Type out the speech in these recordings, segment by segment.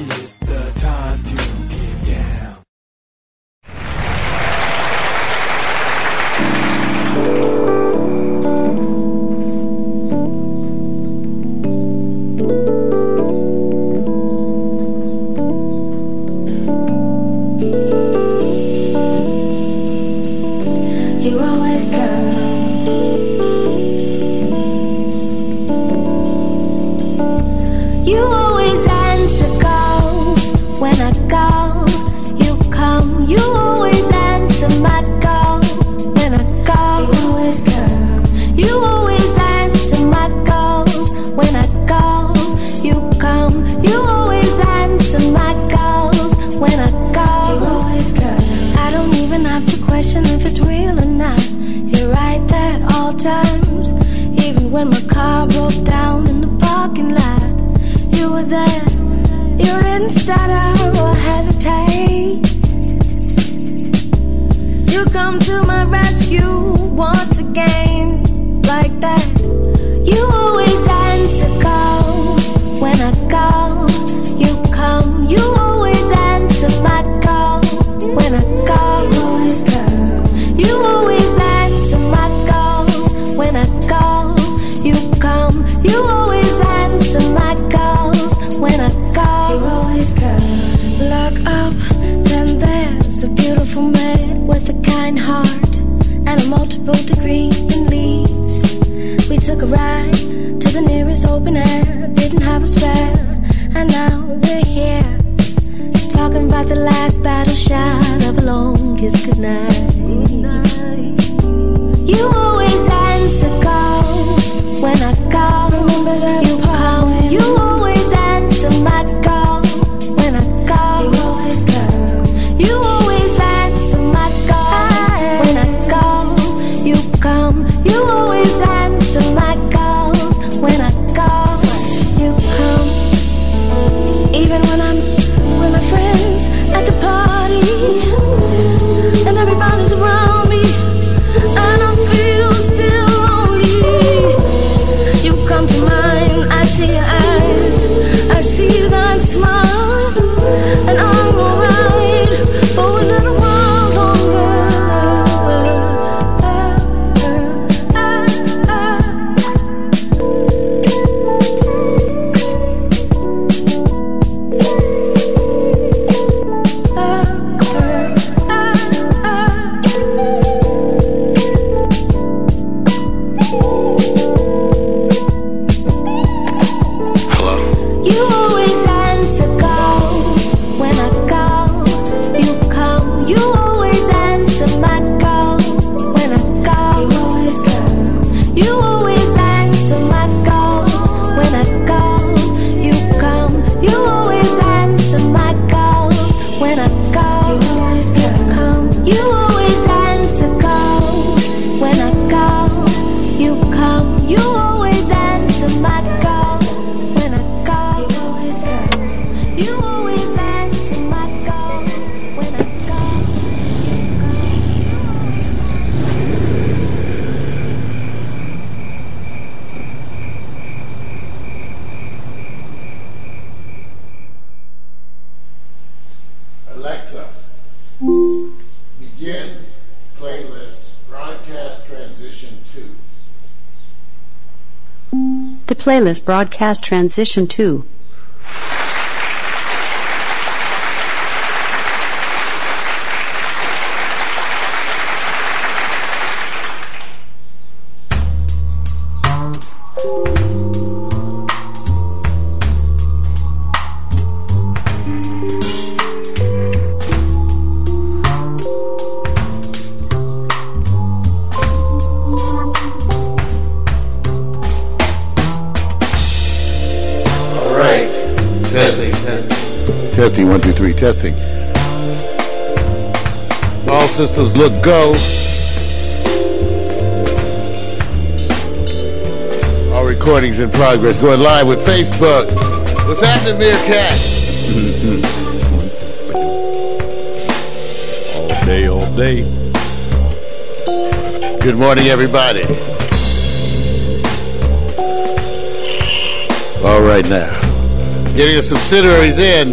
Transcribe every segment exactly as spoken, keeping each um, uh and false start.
is the time to get down. Playlist broadcast transition two. Testing. All systems look go. All recordings in progress. Going live with Facebook. What's happening, Meerkat? Mm-hmm. All day, all day. Good morning, everybody. All right now. getting the subsidiaries in.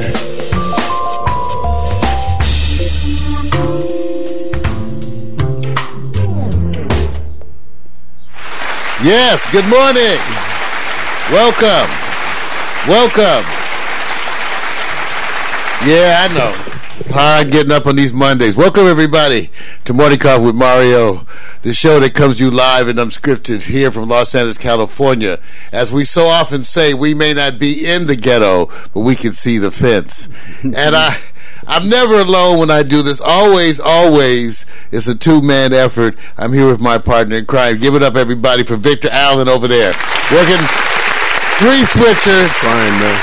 Yes, good morning. Welcome. Welcome. Yeah, I know. Hard getting up on these Mondays. Welcome, everybody, to Morning Coffee with Mario, the show that comes to you live and unscripted here from Los Angeles, California. As we so often say, we may not be in the ghetto, but we can see the fence. And I... I'm never alone when I do this. Always, always, it's a two-man effort. I'm here with my partner in crime. Give it up, everybody, for Victor Allen over there. Working three switchers. Fine, man.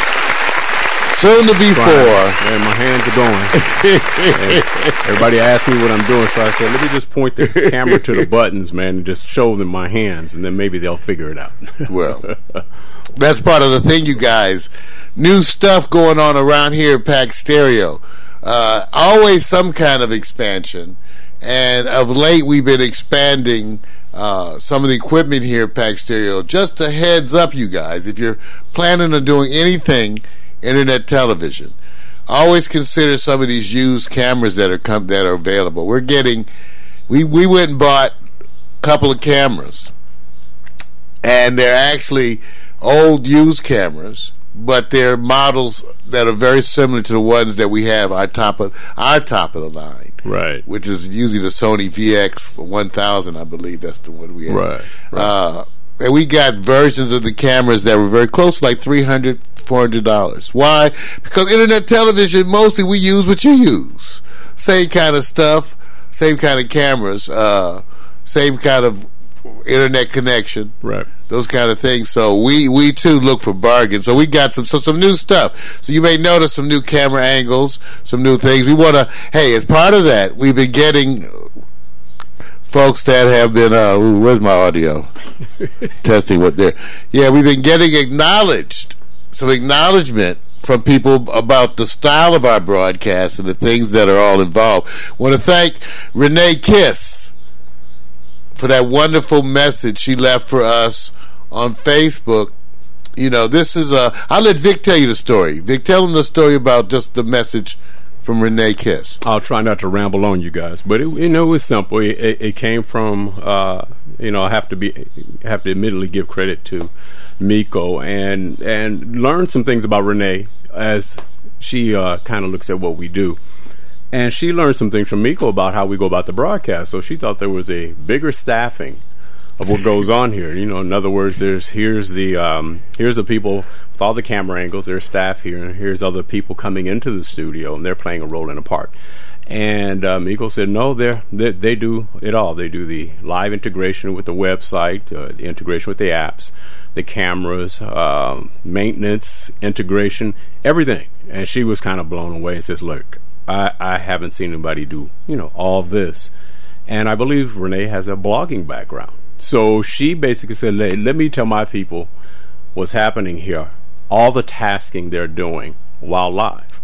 Soon to be Fine. four. Man, my hands are going. Everybody asked me what I'm doing, so I said, let me just point the camera to the buttons, man, and just show them my hands, and then maybe they'll figure it out. Well, that's part of the thing, you guys. New stuff going on around here at Pac Stereo. Uh, always some kind of expansion, and of late we've been expanding uh, some of the equipment here at Pac Stereo. Just a heads up, you guys, if you're planning on doing anything internet television, always consider some of these used cameras that are com- that are available. We're getting, we we went and bought a couple of cameras, and they're actually old used cameras. But they're models that are very similar to the ones that we have our top of our top of the line, right? Which is usually the Sony V X one thousand, I believe that's the one we have. Right, right. Uh, and we got versions of the cameras that were very close, like three hundred dollars, four hundred dollars. Why? Because internet television, mostly we use what you use. Same kind of stuff, same kind of cameras, uh, same kind of internet connection, right? Those kind of things. So we we too look for bargains. So we got some so some new stuff. So you may notice some new camera angles, some new things. We want to. Hey, as part of that, we've been getting folks that have been. Uh, ooh, where's my audio? Testing what there. Yeah, we've been getting acknowledged. Some acknowledgement from people about the style of our broadcast and the things that are all involved. Want to thank Renee Kiss for that wonderful message she left for us on Facebook. You know, this is a... I'll let Vic tell you the story. Vic, tell him the story about just the message from Renee Kiss. I'll try not to ramble on, you guys. But, it, you know, it was simple. It, it, it came from... Uh, you know, I have to be... have to admittedly give credit to Miko and, and learn some things about Renee as she uh, kind of looks at what we do. And she learned some things from Miko about how we go about the broadcast. So she thought there was a bigger staffing of what goes on here. You know, in other words, there's here's the um, here's the people with all the camera angles. There's staff here, and here's other people coming into the studio, and they're playing a role in a part. And uh, Miko said, no, they're, they they do it all. They do the live integration with the website, uh, the integration with the apps, the cameras, um, maintenance, integration, everything. And she was kind of blown away and says, look, I, I haven't seen anybody do, you know, all this. And I believe Renee has a blogging background. So she basically said, hey, let me tell my people what's happening here, all the tasking they're doing while live.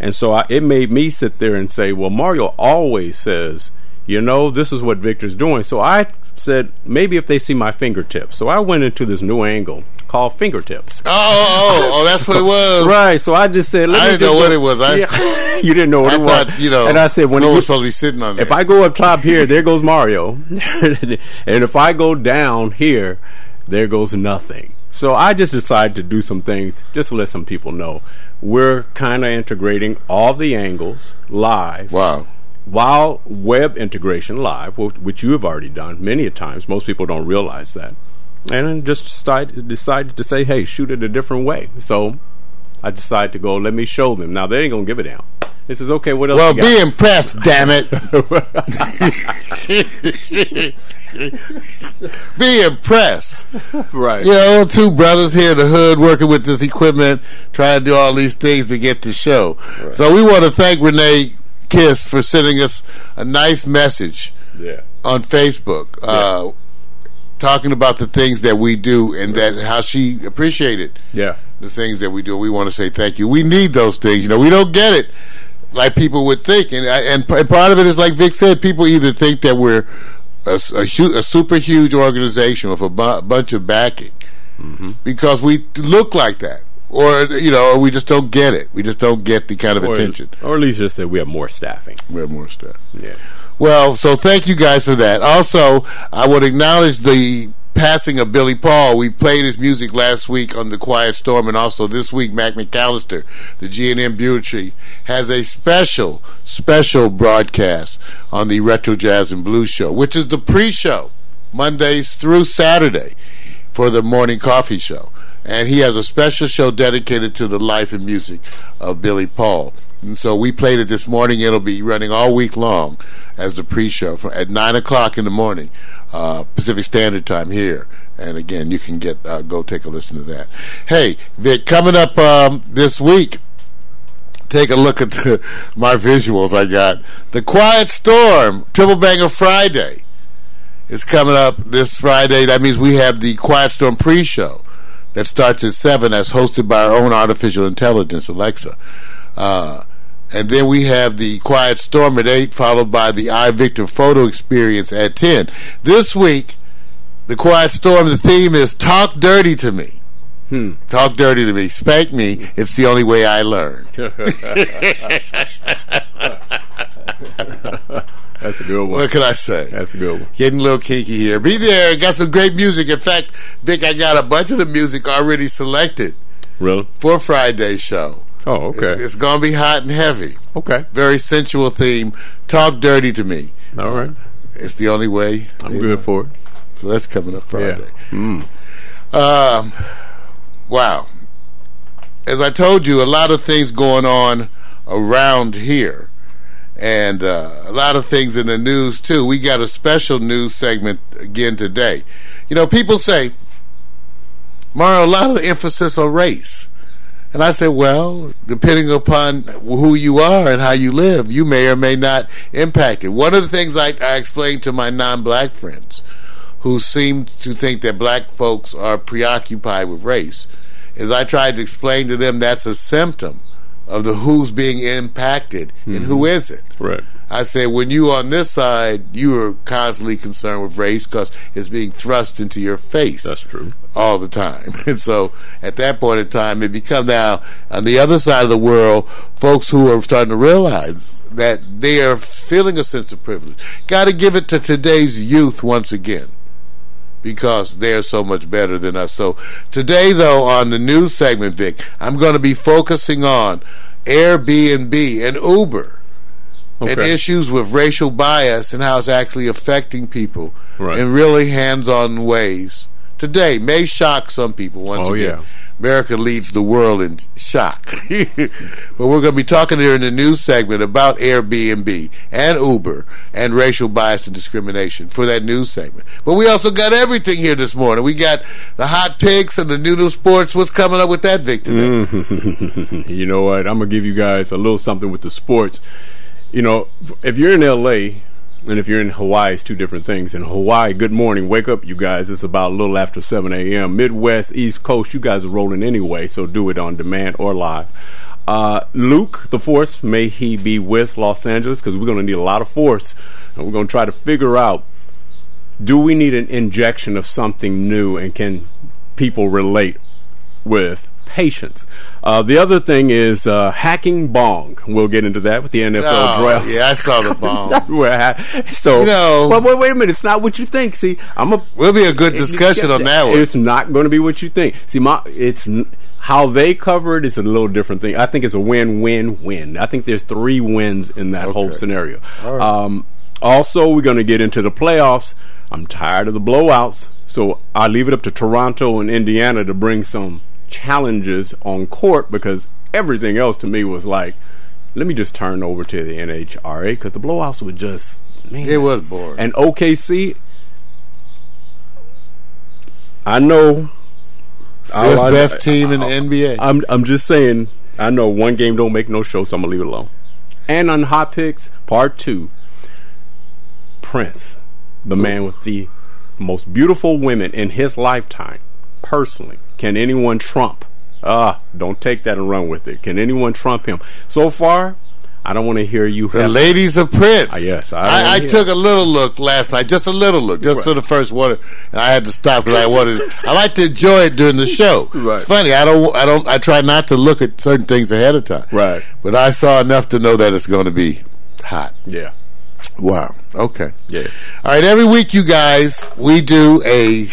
And so I, it made me sit there and say, well, Mario always says, you know, this is what Victor's doing. So I said, maybe if they see my fingertips. So I went into this new angle called fingertips. Oh, oh, oh that's what it was. Right. So I just said, Let I me didn't know what it was. I, yeah. You didn't know what I it thought, was. You know, and I said, when it was supposed to be sitting on there. If I go up top here, there goes Mario. And if I go down here, there goes nothing. So I just decided to do some things just to let some people know. We're kind of integrating all the angles live. Wow. While web integration live, which you have already done many a times, most people don't realize that, and just started, decided to say, hey, shoot it a different way. So I decided to go, let me show them. Now, they ain't going to give it down. This is, okay, what else well, you got? Well, be impressed, damn it. Be impressed. Right. You know, two brothers here in the hood working with this equipment, trying to do all these things to get the show. Right. So we want to thank Renee Kiss for sending us a nice message yeah. on Facebook uh, yeah. talking about the things that we do and right. that how she appreciated yeah. the things that we do. We want to say thank you. We need those things. You know, we don't get it like people would think. And, and, and part of it is like Vic said, people either think that we're a, a, hu- a super huge organization with a bu- bunch of backing mm-hmm. because we look like that. Or, you know, we just don't get it. We just don't get the kind of or, attention. Or at least just that we have more staffing. We have more staff. Yeah. Well, so thank you guys for that. Also, I would acknowledge the passing of Billy Paul. We played his music last week on The Quiet Storm, and also this week, Mac McAllister, the G and M bureau chief, has a special, special broadcast on the Retro Jazz and Blues show, which is the pre-show, Mondays through Saturday, for the morning coffee show. And he has a special show dedicated to the life and music of Billy Paul. And so we played it this morning. It'll be running all week long as the pre-show for, at nine o'clock in the morning, uh, Pacific Standard Time here. And, again, you can get uh, go take a listen to that. Hey, Vic, coming up um, this week, take a look at the, my visuals I got. The Quiet Storm, Triple Banger Friday, is coming up this Friday. That means we have the Quiet Storm pre-show that starts at seven, that's hosted by our own artificial intelligence, Alexa. Uh, and then we have the Quiet Storm at eight, followed by the I, Victor photo experience at ten. This week, the Quiet Storm, the theme is Talk Dirty to Me. Hmm. Talk dirty to me. Spank me. It's the only way I learn. That's a good one. What can I say? That's a good one. Getting a little kinky here. Be there. Got some great music. In fact, Vic, I got a bunch of the music already selected. Really? For Friday's show. Oh, okay. It's, it's going to be hot and heavy. Okay. Very sensual theme. Talk dirty to me. All right. It's the only way. I'm good know. for it. So that's coming up Friday. Yeah. Mm. Um, wow. As I told you, a lot of things going on around here. And uh, a lot of things in the news, too. We got a special news segment again today. You know, people say, Mario, a lot of the emphasis on race. And I say, well, depending upon who you are and how you live, you may or may not impact it. One of the things I, I explained to my non-black friends who seem to think that black folks are preoccupied with race is I tried to explain to them that's a symptom of the who's being impacted and mm-hmm. who isn't. Right. I say, when you on this side, you are constantly concerned with race because it's being thrust into your face. That's true. All the time. And so at that point in time, it becomes now on the other side of the world, folks who are starting to realize that they are feeling a sense of privilege. Got to give it to today's youth once again, because they're so much better than us. So today, though, on the news segment, Vic, I'm going to be focusing on Airbnb and Uber okay. and issues with racial bias and how it's actually affecting people right. in really hands-on ways. Today may shock some people once oh, again. Yeah. America leads the world in shock. But we're going to be talking here in the news segment about Airbnb and Uber and racial bias and discrimination for that news segment. But we also got everything here this morning. We got the hot picks and the new new sports. What's coming up with that, Vic, today? Mm-hmm. You know what? I'm going to give you guys a little something with the sports. You know, if you're in L A, and if you're in Hawaii, it's two different things. In Hawaii, good morning. Wake up, you guys. It's about a little after seven a.m. Midwest, East Coast, you guys are rolling anyway, so do it on demand or live. Uh, Luke, the Force, may he be with Los Angeles, because we're going to need a lot of force. And we're going to try to figure out, do we need an injection of something new, and can people relate with patience? Uh, the other thing is uh, hacking bong. We'll get into that with the N F L oh, draft. Yeah, I saw the bong. so, you know, well, wait, wait a minute. It's not what you think. See, I'm a. Will be a good discussion it, on that one. It's not going to be what you think. See, my it's how they cover it is a little different thing. I think it's a win-win-win. I think there's three wins in that okay. whole scenario. Right. Um, also, we're going to get into the playoffs. I'm tired of the blowouts, so I leave it up to Toronto and Indiana to bring some challenges on court, because everything else to me was like, let me just turn over to the N H R A, because the blowouts were just, man, it was boring. And O K C, I know first best I, team I, I, in the N B A. I'm I'm just saying, I know one game don't make no show, so I'm gonna leave it alone. And on Hot Picks Part Two, Prince, the Ooh. man with the most beautiful women in his lifetime, personally. Can anyone trump? Ah, don't take that and run with it. Can anyone trump him? So far, I don't want to hear you. The ladies of Prince. Uh, yes, I, I, I took a little look last night, just a little look, just right. to the first water, and I had to stop because I wanted. I like to enjoy it during the show. Right. It's funny. I don't. I don't. I try not to look at certain things ahead of time. Right. But I saw enough to know that it's going to be hot. Yeah. Wow. Okay. Yeah. All right. Every week, you guys, we do a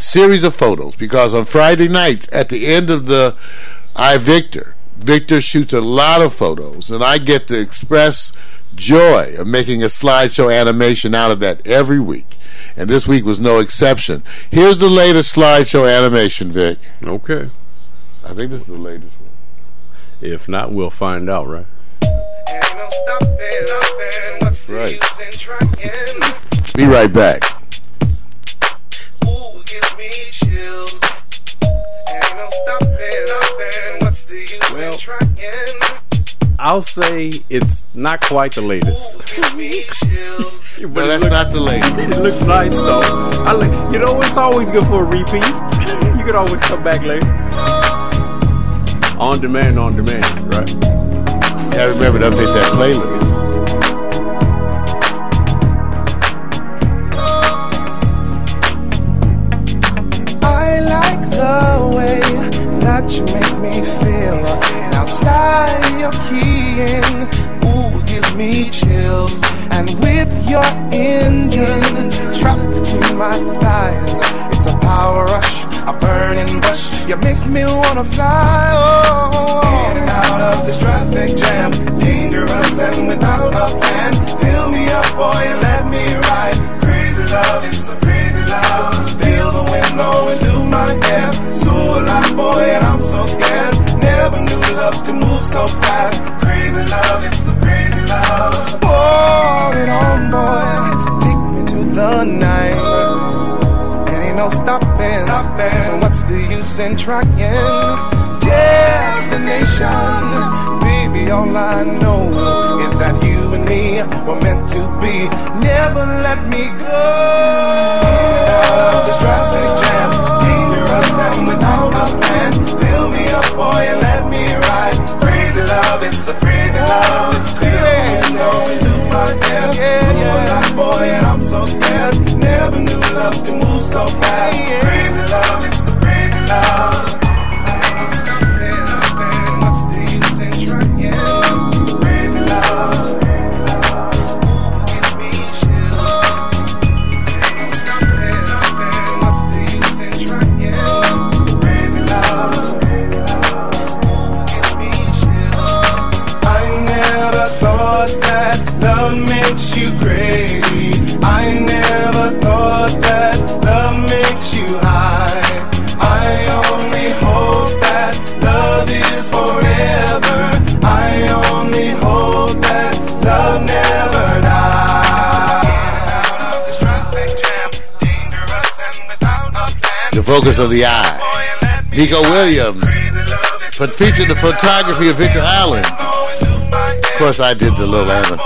series of photos because on Friday nights at the end of the I Victor. Victor shoots a lot of photos, and I get to express joy of making a slideshow animation out of that every week. And this week was no exception. Here's the latest slideshow animation, Vic. Okay. I think this is the latest one. If not, we'll find out, right? That's right. Be right back. Ooh, give me chills. Well, I'll say it's not quite the latest. No, that's not the latest. It looks nice though. I like, you know, it's always good for a repeat. You can always come back later. On demand, on demand, right? Yeah, I remember to update that playlist. The way that you make me feel. Now slide your key in. Ooh, give me chills. And with your engine trapped between my thighs, it's a power rush, a burning rush. You make me wanna fly. Oh, in and out of this traffic jam, dangerous and without a plan. Fill me up, boy, and let me ride. Crazy love, it's a crazy love. Feel the wind blowing through. So alive, boy, and I'm so scared. Never knew love could move so fast. Crazy love, it's a crazy love. Pour it on, boy. Take me to the night. And ain't no stopping. Stopping. So what's the use in trying? Destination. Baby, all I know is that you and me were meant to be. Never let me go. Out of this traffic jam. And without a plan, fill me up, boy, and let me ride. Crazy love, it's a crazy love. It's crazy, going through my head. Yeah, so boy, and I'm so scared. Never knew love could move so fast. Crazy love, it's a crazy love. Focus of the eye. Miko Williams, but featured the photography of Victor Allen. Of course, I did the little Anna.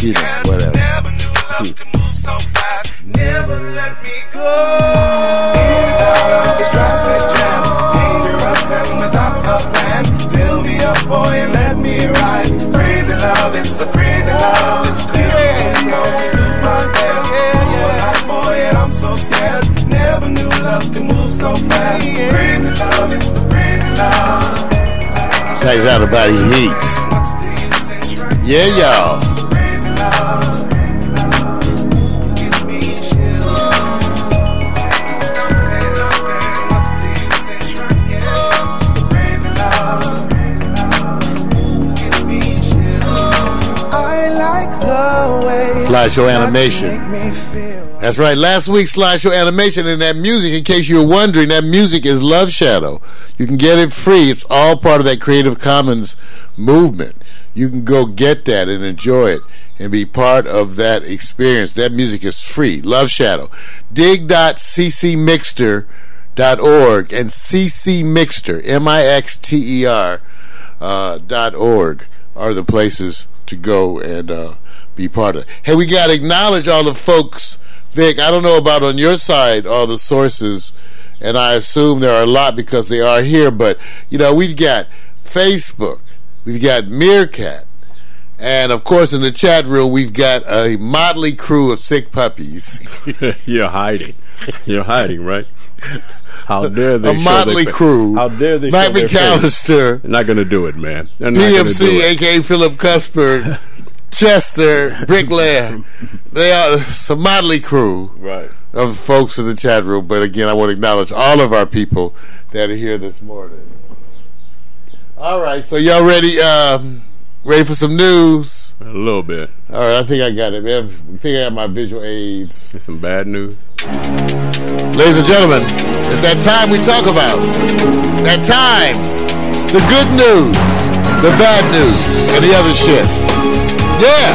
You know, whatever. Never let me go. Fill me up, boy, and let me ride. Crazy love, it's a crazy love. It's crazy. Boy, and I'm so scared. Never knew love to move so fast. Crazy love, it's a crazy love. Checks out about he heats. Yeah, y'all. Crazy love. Ooh, give me chills. Crazy love. Ooh, give me chills. I like the way slideshow animation. Make me feel. That's right, last week's slideshow animation and that music, in case you were wondering, that music is Love Shadow. You can get it free. It's all part of that Creative Commons movement. You can go get that and enjoy it and be part of that experience. That music is free. Love Shadow. dig dot c c mixter dot org and ccmixter, M I X T E R, uh, dot org are the places to go and uh, be part of it. Hey, we got to acknowledge all the folks. Vic, I don't know about on your side all the sources, and I assume there are a lot because they are here, but, you know, we've got Facebook, We've got Meerkat. And, of course, in the chat room, we've got a motley crew of sick puppies. You're hiding. You're hiding, right? How dare they a show motley crew. How dare they Mac show McAllister. They're not going to do it, man. They're not P M C, do it. A K A Philip Cusper, Chester, Brickland. They are some motley crew right. of folks in the chat room. But, again, I want to acknowledge all of our people that are here this morning. All right, so y'all ready? Um... Ready for some news? A little bit. All right, I think I got it. I think I got my visual aids. It's some bad news. Ladies and gentlemen, it's that time we talk about. That time. The good news, the bad news, and the other shit. Yeah.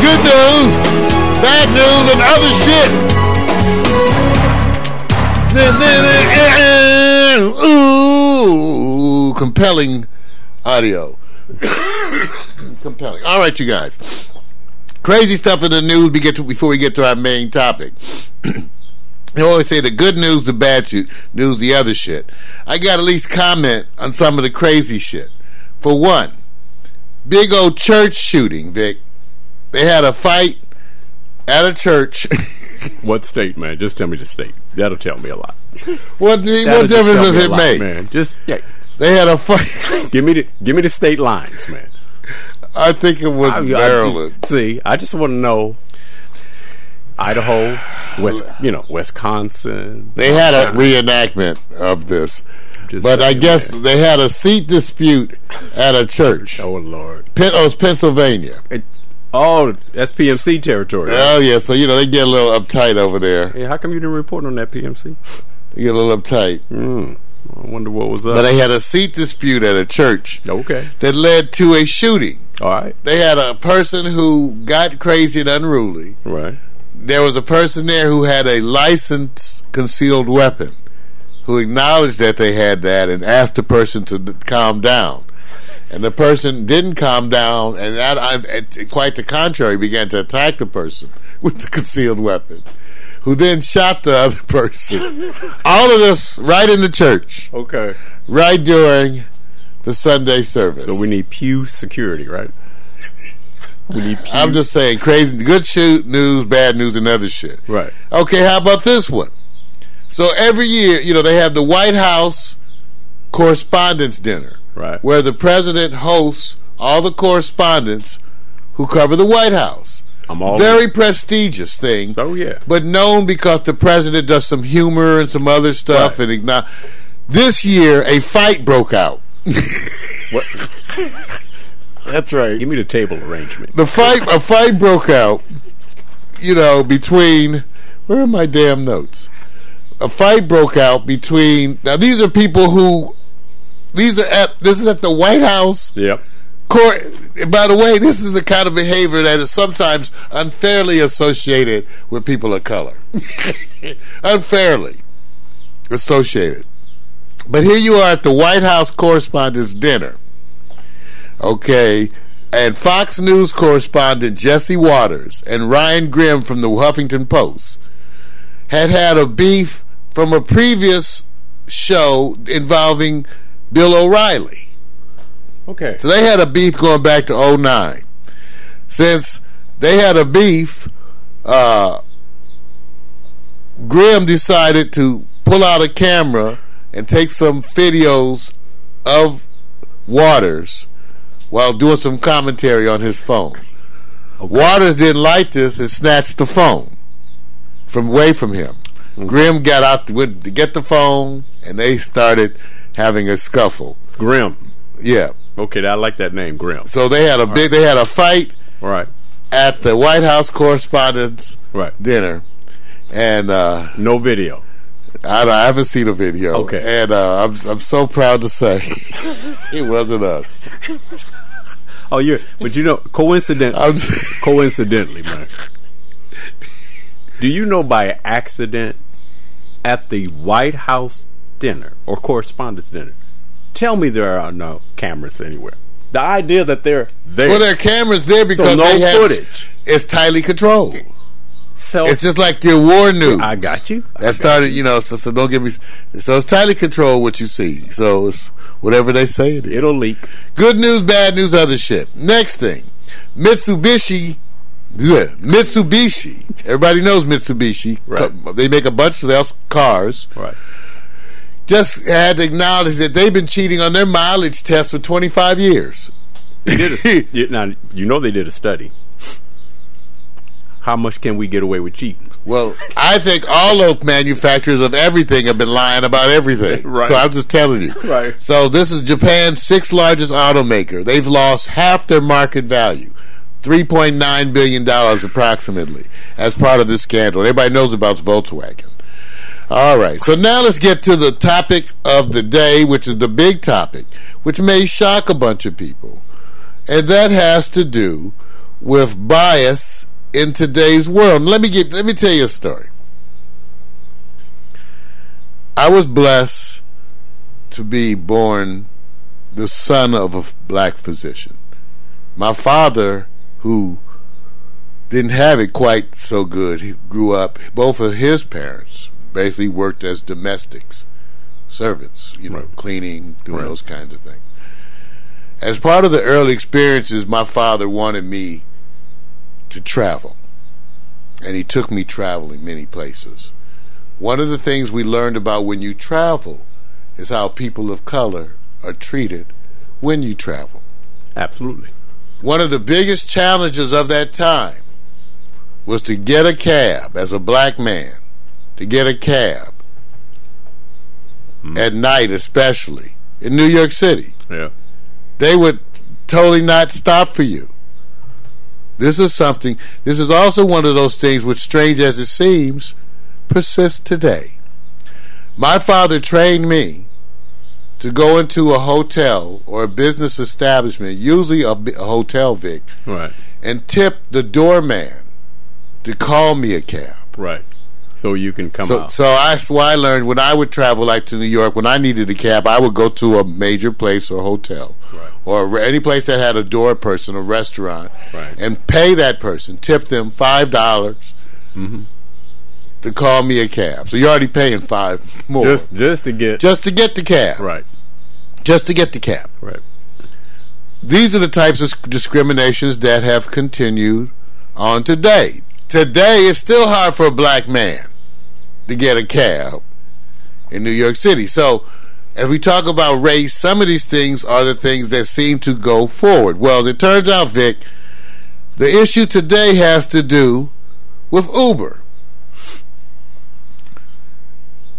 Good news, bad news, and other shit. Ooh, compelling audio. Compelling. All right, you guys. Crazy stuff in the news we get to, before we get to our main topic. They always say the good news, the bad shit, news, the other shit. I got to at least comment on some of the crazy shit. For one, big old church shooting, Vic. They had a fight at a church. What state, man? Just tell me the state. That'll tell me a lot. What, the, what difference does it lot, make? Man. Just, yeah. They had a fight. give me the give me the state lines, man. I think it was I, Maryland. I, see, I just want to know Idaho, West, you know, Wisconsin. They had a reenactment of this, just but I guess that. They had a seat dispute at a church. Oh Lord, Pen- oh, it's Pennsylvania. It, oh, that's P M C territory. Right? Oh yeah, so you know they get a little uptight over there. Hey, how come you didn't report on that P M C? They get a little uptight. Mm. I wonder what was up. But they had a seat dispute at a church. Okay. That led to a shooting. All right. They had a person who got crazy and unruly. Right. There was a person there who had a licensed concealed weapon who acknowledged that they had that and asked the person to calm down. And the person didn't calm down and that, quite the contrary, began to attack the person with the concealed weapon, who then shot the other person. All of this right in the church. Okay. Right during the Sunday service. So we need pew security, right? We need pew. I'm just saying, crazy, good shoot, news, bad news, and other shit. Right. Okay, how about this one? So every year, you know, they have the White House Correspondents' Dinner. Right. Where the president hosts all the correspondents who cover the White House. Very in. prestigious thing. Oh yeah. But known because the president does some humor and some other stuff right. and igno- this year a fight broke out. What? That's right. Give me the table arrangement. The fight a fight broke out, you know, between where are my damn notes? A fight broke out between now these are people who these are at this is at the White House. Yep. Court, by the way, this is the kind of behavior that is sometimes unfairly associated with people of color. Unfairly associated. But here you are at the White House Correspondents' Dinner. Okay. And Fox News correspondent Jesse Waters and Ryan Grimm from the Huffington Post had had a beef from a previous show involving Bill O'Reilly. Okay. So they had a beef going back to oh nine. Since they had a beef, uh, Grimm decided to pull out a camera and take some videos of Waters while doing some commentary on his phone. Okay. Waters didn't like this and snatched the phone from away from him. Mm-hmm. Grimm got out, went to get the phone, and they started having a scuffle. Grimm. Yeah. Okay, I like that name, Grimm. So they had a All big, right. they had a fight right. at the White House Correspondents' right. Dinner, and uh, no video. I, I haven't seen a video. Okay, and uh, I'm I'm so proud to say it wasn't us. Oh, you but you know, coincidentally, coincidentally, man. Do you know by accident at the White House dinner or Correspondents' Dinner? Tell me there are no cameras anywhere. The idea that they're there. Well, there are cameras there because so no they have footage. It's tightly controlled. So it's just like your war news. I got you. I that got started, you. you know. So, so don't give me. So it's tightly controlled what you see. So it's whatever they say it is. It'll leak. Good news, bad news, other shit. Next thing, Mitsubishi. Yeah, Mitsubishi. Everybody knows Mitsubishi. Right. They make a bunch of else cars. Right. Just had to acknowledge that they've been cheating on their mileage tests for twenty-five years. They did a, now, you know they did a study. How much can we get away with cheating? Well, I think all of manufacturers of everything have been lying about everything. Right. So I'm just telling you. Right. So this is Japan's sixth largest automaker. They've lost half their market value. three point nine billion dollars approximately as part of this scandal. Everybody knows about Volkswagen. All right, so now let's get to the topic of the day, which is the big topic, which may shock a bunch of people. And that has to do with bias in today's world. Let me get, let me tell you a story. I was blessed to be born the son of a black physician. My father, who didn't have it quite so good, he grew up, both of his parents basically worked as domestics, servants, you know, right. cleaning, doing right. those kinds of things. As part of the early experiences, my father wanted me to travel, and he took me traveling many places. One of the things we learned about when you travel is how people of color are treated when you travel. Absolutely. One of the biggest challenges of that time was to get a cab, as a black man, to get a cab, mm. at night especially, in New York City. Yeah. They would totally not stop for you. This is something, this is also one of those things which, strange as it seems, persists today. My father trained me to go into a hotel or a business establishment, usually a, a hotel, Vic, right, and tip the doorman to call me a cab. Right. So you can come so, out. So that's so why I learned when I would travel, like to New York, when I needed a cab, I would go to a major place or hotel, right, or any place that had a door person, a restaurant, right, and pay that person, tip them five dollars. Mm-hmm. To call me a cab. So you're already paying five more. Just just to get Just to get the cab. Right. Just to get the cab. Right. These are the types of discriminations that have continued on today. Today it's still hard for a black man to get a cab in New York City. So as we talk about race, some of these things are the things that seem to go forward. Well, as it turns out, Vic, the issue today has to do with Uber.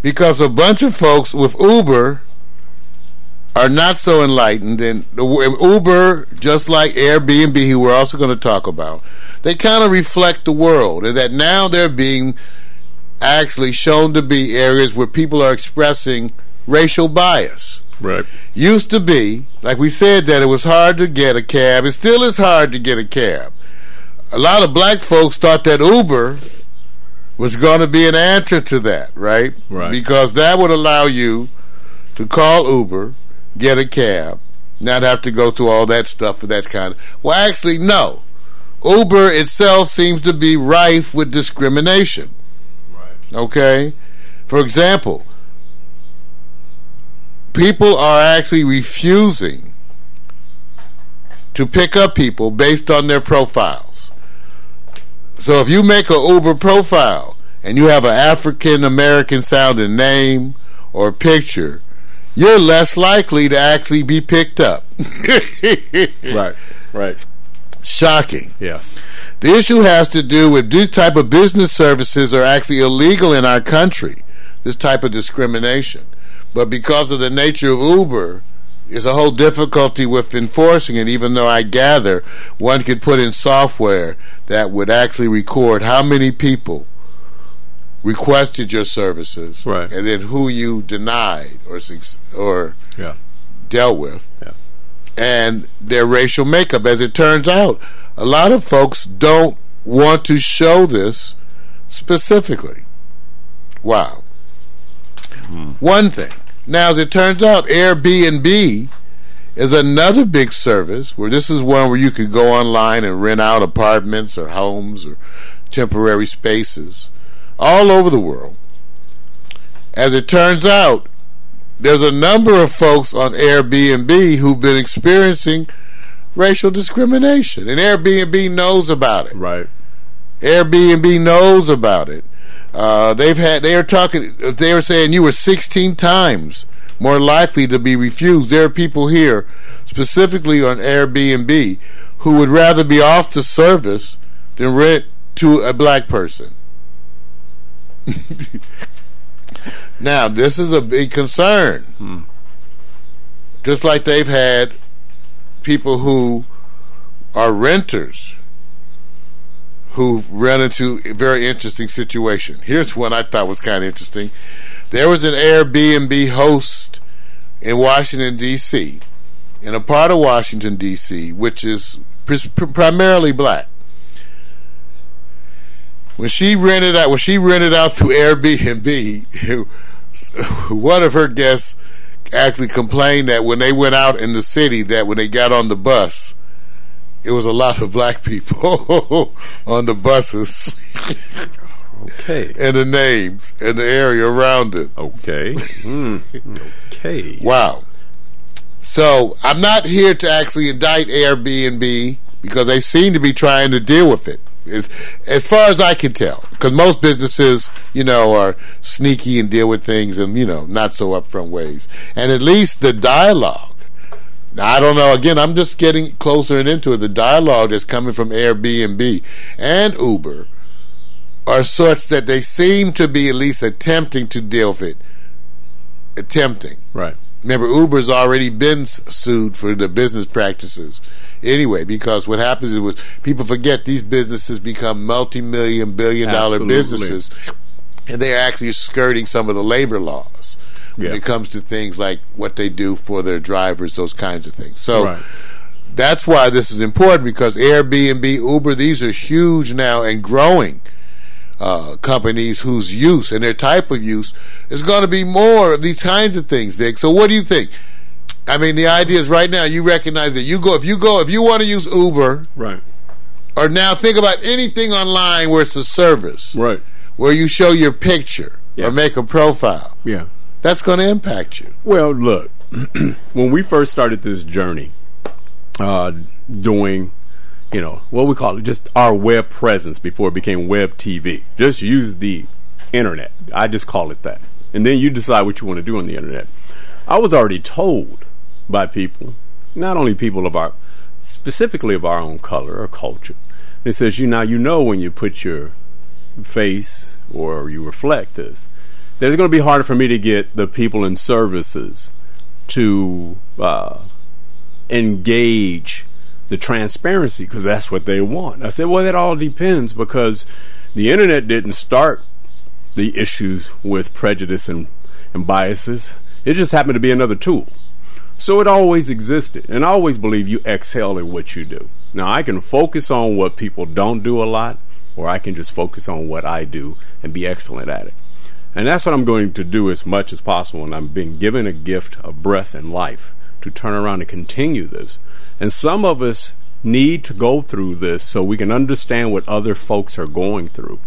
Because a bunch of folks with Uber are not so enlightened. And Uber, just like Airbnb, who we're also going to talk about, they kind of reflect the world. And that now they're being actually shown to be areas where people are expressing racial bias. Right. Used to be, like we said, that it was hard to get a cab. It still is hard to get a cab. A lot of black folks thought that Uber was going to be an answer to that, right? Right. Because that would allow you to call Uber, get a cab, not have to go through all that stuff for that kind of... Well, actually, no. Uber itself seems to be rife with discrimination. Right. Okay? For example, people are actually refusing to pick up people based on their profile. So if you make an Uber profile and you have an African-American sounding name or picture, you're less likely to actually be picked up. Right, right. Shocking. Yes. The issue has to do with these type of business services are actually illegal in our country, this type of discrimination. But because of the nature of Uber, it's a whole difficulty with enforcing it, even though I gather one could put in software that would actually record how many people requested your services, right, and then who you denied or or yeah. dealt with, yeah, and their racial makeup. As it turns out, a lot of folks don't want to show this specifically. Wow. Hmm. One thing. Now, as it turns out, Airbnb is another big service where this is one where you could go online and rent out apartments or homes or temporary spaces all over the world. As it turns out, there's a number of folks on Airbnb who've been experiencing racial discrimination, and Airbnb knows about it. Right. Airbnb knows about it. Uh, they've had. They are talking. They are saying you were sixteen times more likely to be refused. There are people here, specifically on Airbnb, who would rather be off the service than rent to a black person. Now, this is a big concern. Hmm. Just like they've had people who are renters who ran into a very interesting situation. Here's one I thought was kind of interesting. There was an Airbnb host in Washington, D C, in a part of Washington, D C, which is primarily black. When she rented out, when she rented out to Airbnb, one of her guests actually complained that when they went out in the city, that when they got on the bus, it was a lot of black people on the buses. Okay. And the names and the area around it. Okay. Mm. Okay. Wow. So I'm not here to actually indict Airbnb because they seem to be trying to deal with it, as, as far as I can tell. Because most businesses, you know, are sneaky and deal with things in, you know, not so upfront ways. And at least the dialogue. Now, I don't know. Again, I'm just getting closer and into it. The dialogue that's coming from Airbnb and Uber are such that they seem to be at least attempting to deal with it. Attempting. Right. Remember, Uber's already been sued for the business practices. Anyway, because what happens is people forget these businesses become multi-million, billion-dollar businesses, and they're actually skirting some of the labor laws. When yeah. it comes to things like what they do for their drivers, those kinds of things. So right. that's why this is important, because Airbnb, Uber, these are huge now and growing uh, companies whose use and their type of use is going to be more of these kinds of things, Vic. So what do you think? I mean, the idea is right now you recognize that you go if you go if you want to use Uber, right? Or now think about anything online where it's a service, right? Where you show your picture yeah. or make a profile, yeah. That's going to impact you. Well, look, when we first started this journey, uh, doing, you know, what we call it, just our web presence before it became web T V. Just use the internet. I just call it that. And then you decide what you want to do on the internet. I was already told by people, not only people of our, specifically of our own color or culture. It says, you now you know when you put your face or you reflect this, it's going to be harder for me to get the people in services to uh, engage the transparency because that's what they want. I said, well, that all depends because the internet didn't start the issues with prejudice and, and biases. It just happened to be another tool. So it always existed. And I always believe you excel in what you do. Now, I can focus on what people don't do a lot, or I can just focus on what I do and be excellent at it. And that's what I'm going to do as much as possible. And I've been given a gift of breath and life to turn around and continue this. And some of us need to go through this so we can understand what other folks are going through.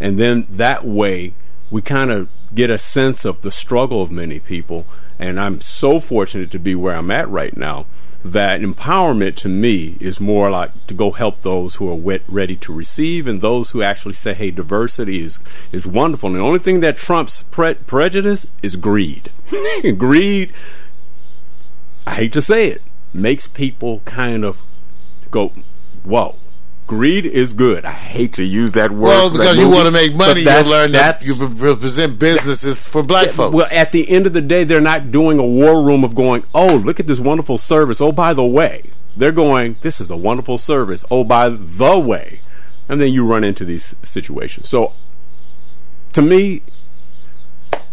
And then that way we kind of get a sense of the struggle of many people. And I'm so fortunate to be where I'm at right now that empowerment to me is more like to go help those who are wet, ready to receive and those who actually say, hey, diversity is, is wonderful. And the only thing that trumps pre- prejudice is greed. Greed, I hate to say it, makes people kind of go, whoa. Greed is good. I hate to use that word. Well, because you want to make money, you learn that you represent businesses for black folks. Well, at the end of the day, they're not doing a war room of going, oh, look at this wonderful service. Oh, by the way. They're going, this is a wonderful service. Oh, by the way. And then you run into these situations. So, to me,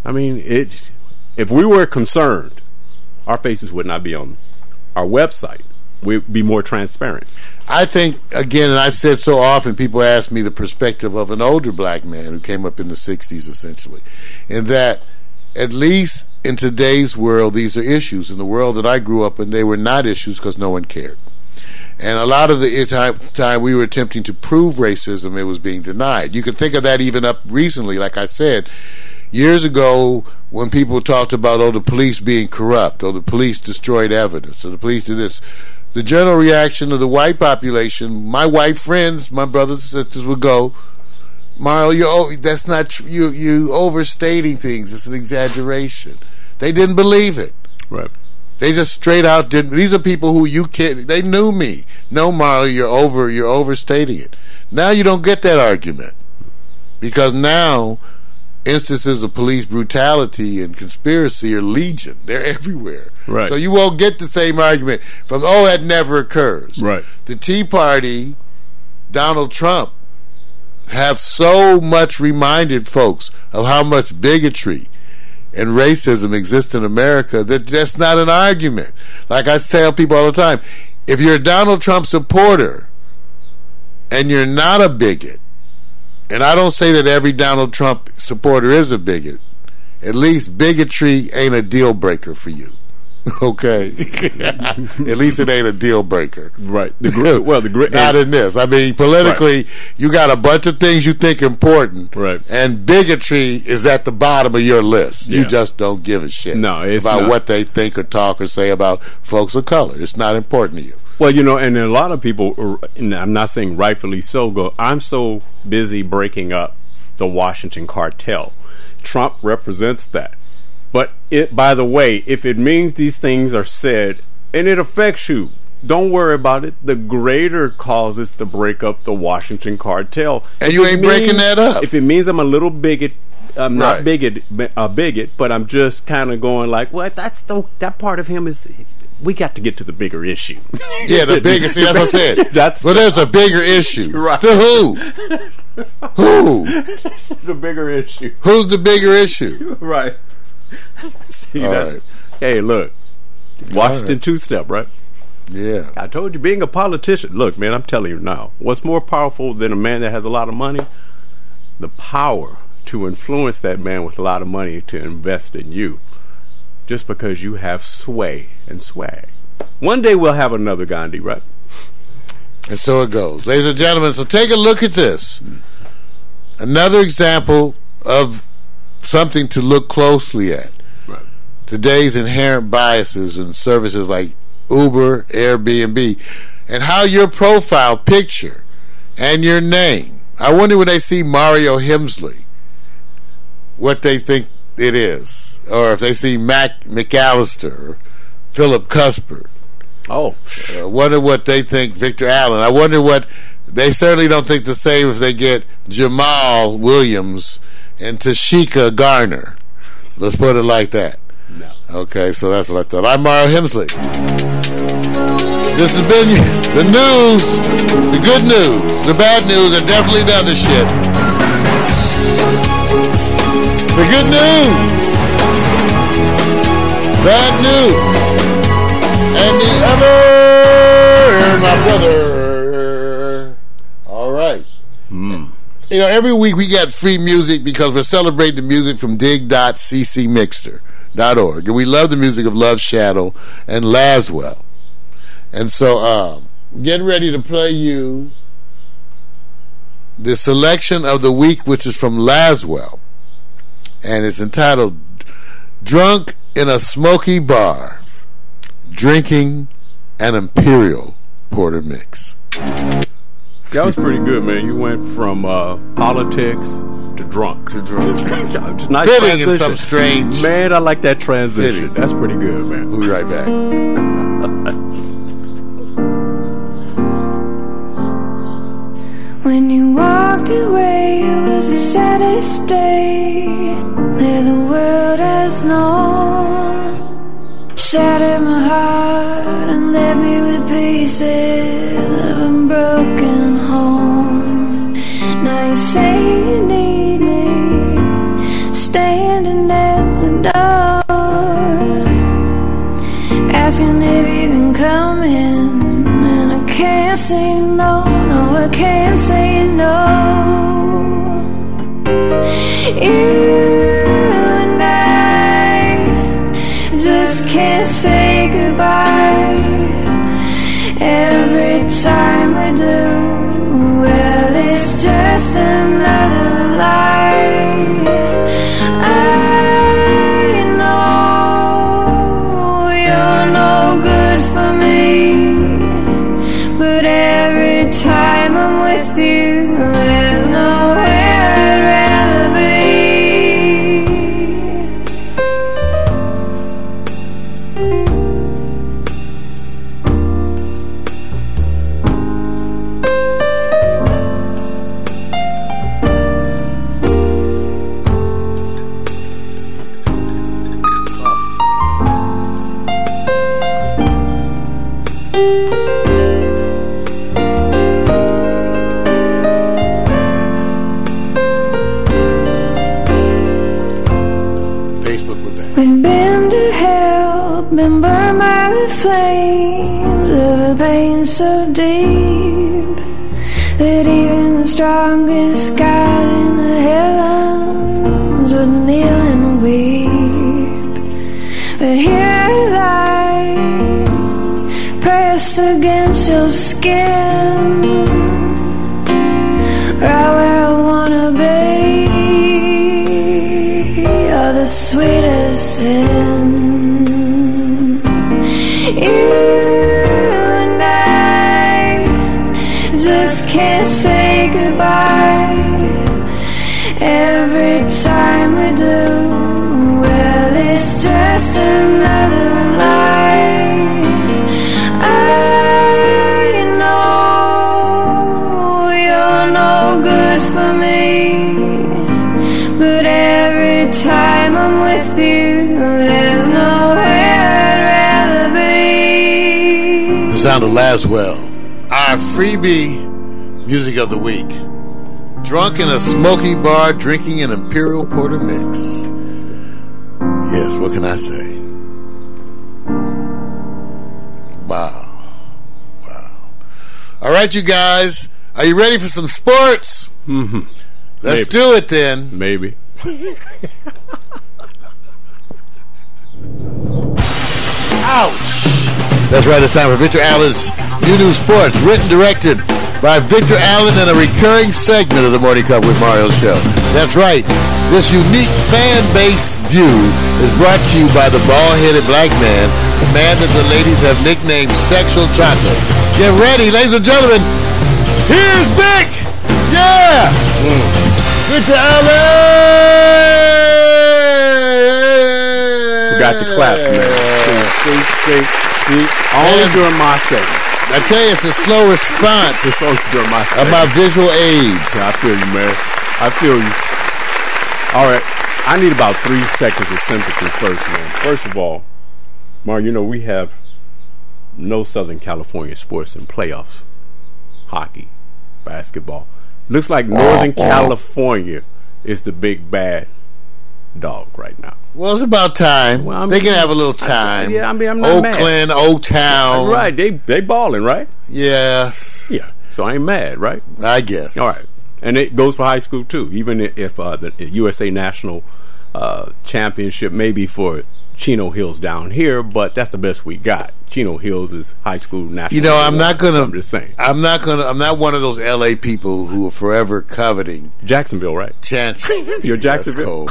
I mean, it. If we were concerned, our faces would not be on our website. We'd be more transparent. I think, again, and I've said so often, people ask me the perspective of an older black man who came up in the sixties, essentially, and that at least in today's world, these are issues. In the world that I grew up in, they were not issues because no one cared. And a lot of the time we were attempting to prove racism, it was being denied. You can think of that even up recently, like I said, years ago when people talked about, oh, the police being corrupt, or the police destroyed evidence, or the police did this. The general reaction of the white population, my white friends, my brothers and sisters would go, Mario, you're, that's not tr- you you overstating things. It's an exaggeration. They didn't believe it. Right. They just straight out didn't. These are people who you can't. They knew me. No, Mario, you're over. You're overstating it. Now you don't get that argument, because now instances of police brutality and conspiracy are legion. They're everywhere. Right. So you won't get the same argument from, oh, that never occurs. Right. The Tea Party, Donald Trump, have so much reminded folks of how much bigotry and racism exists in America that that's not an argument. Like I tell people all the time, if you're a Donald Trump supporter and you're not a bigot, and I don't say that every Donald Trump supporter is a bigot, at least bigotry ain't a deal breaker for you. Okay. At least it ain't a deal breaker. Right. The gr- well, the gr- Not in this. I mean, politically, right. You got a bunch of things you think important. Right. And bigotry is at the bottom of your list. Yeah. You just don't give a shit no, it's about not. What they think or talk or say about folks of color. It's not important to you. Well, you know, and a lot of people, and I'm not saying rightfully so, go, I'm so busy breaking up the Washington cartel. Trump represents that. But it, by the way, if it means these things are said and it affects you, don't worry about it. The greater cause is to break up the Washington cartel. And if you ain't means, breaking that up. If it means I'm a little bigot, I'm right. not bigot, a bigot, but I'm just kind of going like, well, that's the, that part of him is... We got to get to the bigger issue. Yeah, the bigger. See, that's what I said. That's well, there's a bigger issue. Right. To who? Who? That's the bigger issue. Who's the bigger issue? Right. See, that's, right. Hey, look. Washington right. two-step, right? Yeah. I told you, being a politician. Look, man, I'm telling you now. What's more powerful than a man that has a lot of money? The power to influence that man with a lot of money to invest in you. Just because you have sway and swag. One day we'll have another Gandhi, right? And so it goes. Ladies and gentlemen, so take a look at this. Another example of something to look closely at. Right. Today's inherent biases in services like Uber, Airbnb, and how your profile picture and your name. I wonder when they see Mario Hemsley, what they think it is. Or if they see Mac McAllister, Philip Cusper. Oh. I wonder what they think Victor Allen. I wonder what... They certainly don't think the same if they get Jamal Williams and Tashika Garner. Let's put it like that. No. Okay, so that's what I thought. I'm Mario Hemsley. This has been the news, the good news, the bad news, and definitely the other shit. The good news. Bad news. And the other, my brother. All right. Mm. You know, every week we got free music because we're celebrating the music from dig dot c c mixter dot org. And we love the music of Love Shadow and Laswell. And so, um, getting ready to play you the selection of the week, which is from Laswell. And it's entitled Drunk in a Smoky Bar, Drinking an Imperial Porter Mix. That was pretty good, man. You went from uh, politics to drunk. To drunk. Nice fitting transition. In some strange... Man, I like that transition. Fitting. That's pretty good, man. We'll be right back. When you walked away, it was the saddest day that the world has known. Shattered my heart and left me with pieces of a broken home. Now you say you need me, standing at the door, asking if you can come in, and I can't say no, no, I can't say no. You just can't say goodbye every time. pain so deep that even the strongest God in the heavens would kneel and weep. But here I lie, pressed against your skin, right where I wanna be. You're the sweetest sin. You can't say goodbye. Every time we do, well, it's just another lie. I know you're no good for me, but every time I'm with you, there's nowhere I'd rather be. The sound of Laswell, our freebie music of the week. Drunk in a smoky bar, drinking an Imperial Porter mix. Yes, what can I say? Wow. Wow. All right, you guys. Are you ready for some sports? Mm-hmm. Let's Maybe. do it then. Maybe. Ouch. That's right, it's time for Victor Allen's New New Sports, written, directed by Victor Allen, and a recurring segment of the Morning Cup with Mario show. That's right. This unique fan-based view is brought to you by the bald-headed black man, the man that the ladies have nicknamed Sexual Chocolate. Get ready, ladies and gentlemen. Here's Vic! Yeah! Mm. Victor Allen! Forgot the claps, man. See, see, see. Only during my segment. I tell you, it's a slow response it's my of my visual aids. Yeah, I feel you, man. I feel you. All right. I need about three seconds of sympathy first, man. First of all, Mark, you know, we have no Southern California sports in playoffs. Hockey, basketball. Looks like Northern California is the big bad dog right now. Well, it's about time. Well, I mean, they can have a little time. I, yeah, I mean, I'm not mad. Oakland, O-Town. Right, they they balling, right? Yeah. Yeah, so I ain't mad, right? I guess. All right. And it goes for high school, too. Even if uh, the U S A National uh, Championship may be for Chino Hills down here, but that's the best we got. Chino Hills is high school national. You know, I'm not going to. I'm just saying. I'm not going to. I'm not one of those L A people who are forever coveting Jacksonville, right? Chance. You're Jacksonville.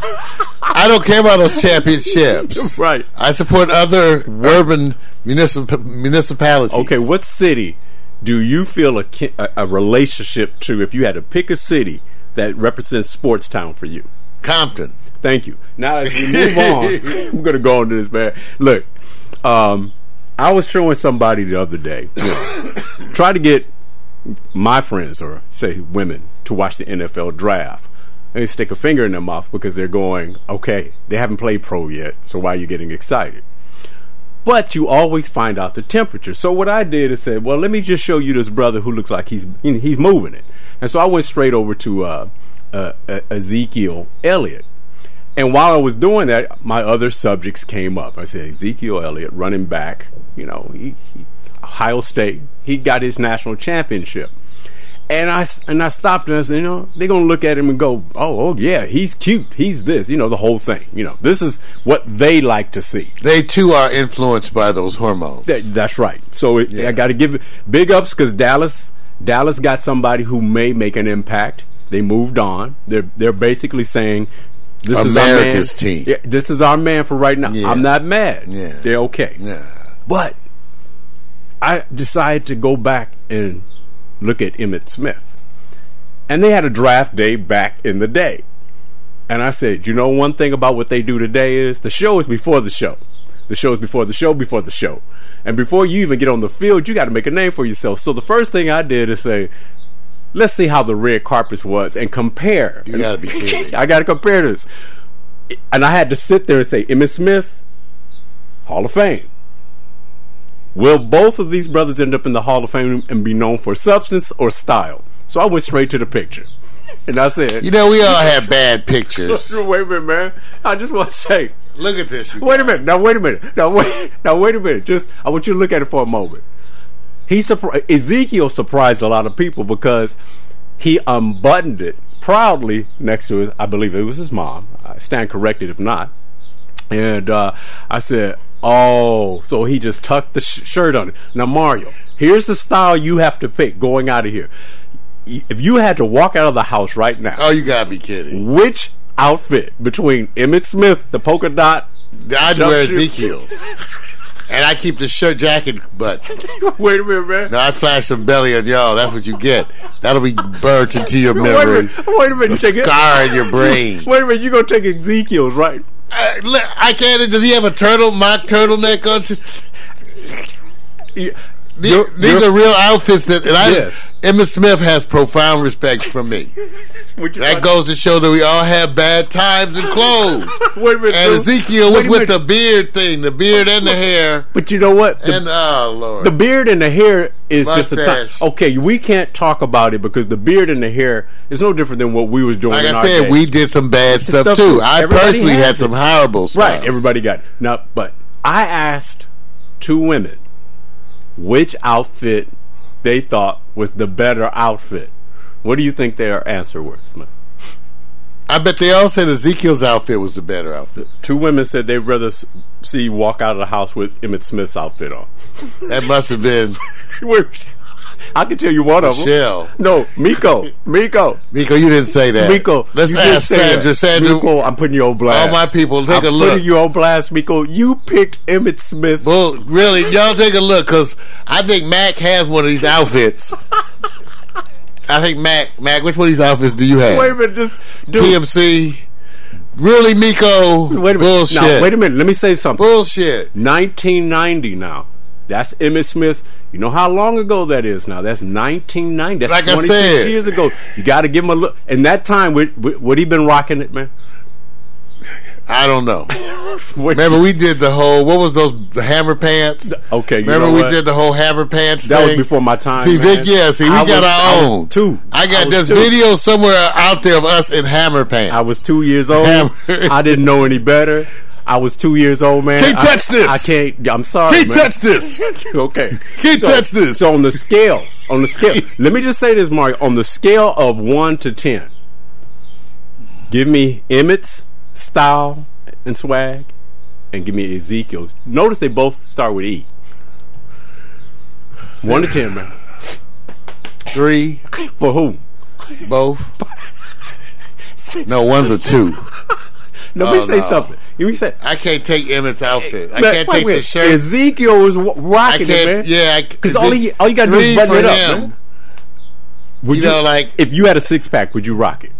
I don't care about those championships. Right. I support other right. urban municip- municipalities. Okay, what city do you feel a, a relationship to if you had to pick a city that represents sports town for you? Compton. Thank you. Now as we move on, I'm going to go on to this, man. Look, um, I was showing somebody the other day, you know, try to get my friends, or say women, to watch the N F L draft. And they stick a finger in their mouth because they're going, okay, they haven't played pro yet, so why are you getting excited? But you always find out the temperature. So what I did is say, well, let me just show you this brother who looks like he's he's moving it. And so I went straight over to uh, uh, Ezekiel Elliott. And while I was doing that, my other subjects came up. I said, Ezekiel Elliott, running back, you know, he, he, Ohio State, he got his national championship. And I, and I stopped and I said, you know, they're going to look at him and go, oh, oh, yeah, he's cute. He's this, you know, the whole thing. You know, this is what they like to see. They, too, are influenced by those hormones. That, that's right. So it, yeah. I got to give big ups because Dallas, Dallas got somebody who may make an impact. They moved on. They're, they're basically saying, this America's is our man. Team. Yeah, this is our man for right now. Yeah. I'm not mad. Yeah. They're okay. Yeah. But I decided to go back and look at Emmitt Smith. And they had a draft day back in the day. And I said, you know one thing about what they do today is the show is before the show. The show is before the show, before the show. And before you even get on the field, you got to make a name for yourself. So the first thing I did is say, let's see how the red carpet was and compare. You gotta be kidding. I gotta compare this. And I had to sit there and say, Emmitt Smith, Hall of Fame. Will both of these brothers end up in the Hall of Fame and be known for substance or style? So I went straight to the picture. And I said, you know, we all have bad pictures. Wait a minute, man. I just want to say, look at this. You wait guys. a minute. Now, wait a minute. Now, wait. Now, wait a minute. Just, I want you to look at it for a moment. He surpri- Ezekiel surprised a lot of people because he unbuttoned it proudly next to his, I believe it was his mom. I stand corrected if not. And uh, I said, oh, so he just tucked the sh- shirt on it. Now, Mario, here's the style you have to pick going out of here. If you had to walk out of the house right now. Oh, you got to be kidding. Which outfit between Emmitt Smith, the polka dot? I'd wear Ezekiel's. And I keep the shirt jacket butt. Wait a minute, man. No, I flash some belly on y'all. That's what you get. That'll be burnt into your memory. Wait a minute. Wait a minute. A scar it. In your brain. Wait a minute. You're going to take Ezekiel's, right? I, I can't. Does he have a turtle? My turtleneck on? T- yeah. These, you're, these you're, are real outfits that, and I, yes. Emmitt Smith has profound respect from me. That goes to show that we all have bad times and clothes. Wait a minute, and dude. Ezekiel was with the beard thing, the beard and the hair. But you know what? The, and oh Lord, the beard and the hair is mustache. Just the time. Okay, we can't talk about it because the beard and the hair is no different than what we was doing. Like in I our said, day. We did some bad stuff, stuff too. I personally had it. Some horrible stuff. Right, everybody got it. Now, but I asked two women which outfit they thought was the better outfit. What do you think their answer was, Smith? I bet they all said Ezekiel's outfit was the better outfit. Two women said they'd rather see you walk out of the house with Emmitt Smith's outfit on. That must have been... I can tell you one Michelle. Of them. No, Miko. Miko. Miko, you didn't say that. Miko. Let's ask Sandra. That. Sandra. Miko, I'm putting you on blast. All my people, take I'm a look. I'm putting you on blast, Miko. You picked Emmitt Smith. Well, really, y'all take a look, because I think Mac has one of these outfits. I think Mac, Mac, which one of these outfits do you have? Wait a minute. This, dude. P M C. Really, Miko? Wait a minute. Bullshit. Now, wait a minute. Let me say something. Bullshit. nineteen ninety now. That's Emmitt Smith. You know how long ago that is now? That's nineteen ninety. That's like twenty-six I said, years ago. You got to give him a look. And that time, would, would he been rocking it, man? I don't know. Remember, we did the whole, what was those, the Hammer Pants? Okay, you Remember, know we what? did the whole Hammer Pants that thing? That was before my time, see, man. Yeah, see, we I got was, our I own. Two. I got I this two. Video somewhere out there of us in Hammer Pants. I was two years old. Hammer. I didn't know any better. I was two years old, man. Can't I, touch this. I can't. I'm sorry, can't man. Can't touch this. Okay. Can't so, touch this. So on the scale, on the scale, let me just say this, Mario. On the scale of one to ten, give me Emmitt's style and swag, and give me Ezekiel's. Notice they both start with E. One to ten, man. Three. For who? Both. No, one's a two. No, oh, let me say no. something. You say I can't take Emmitt's outfit. I man, can't take the shirt. Ezekiel was rocking it, man. Yeah, because all he all you got to do is button it up. Him, man. Would you, you know, like if you had a six pack, would you rock it?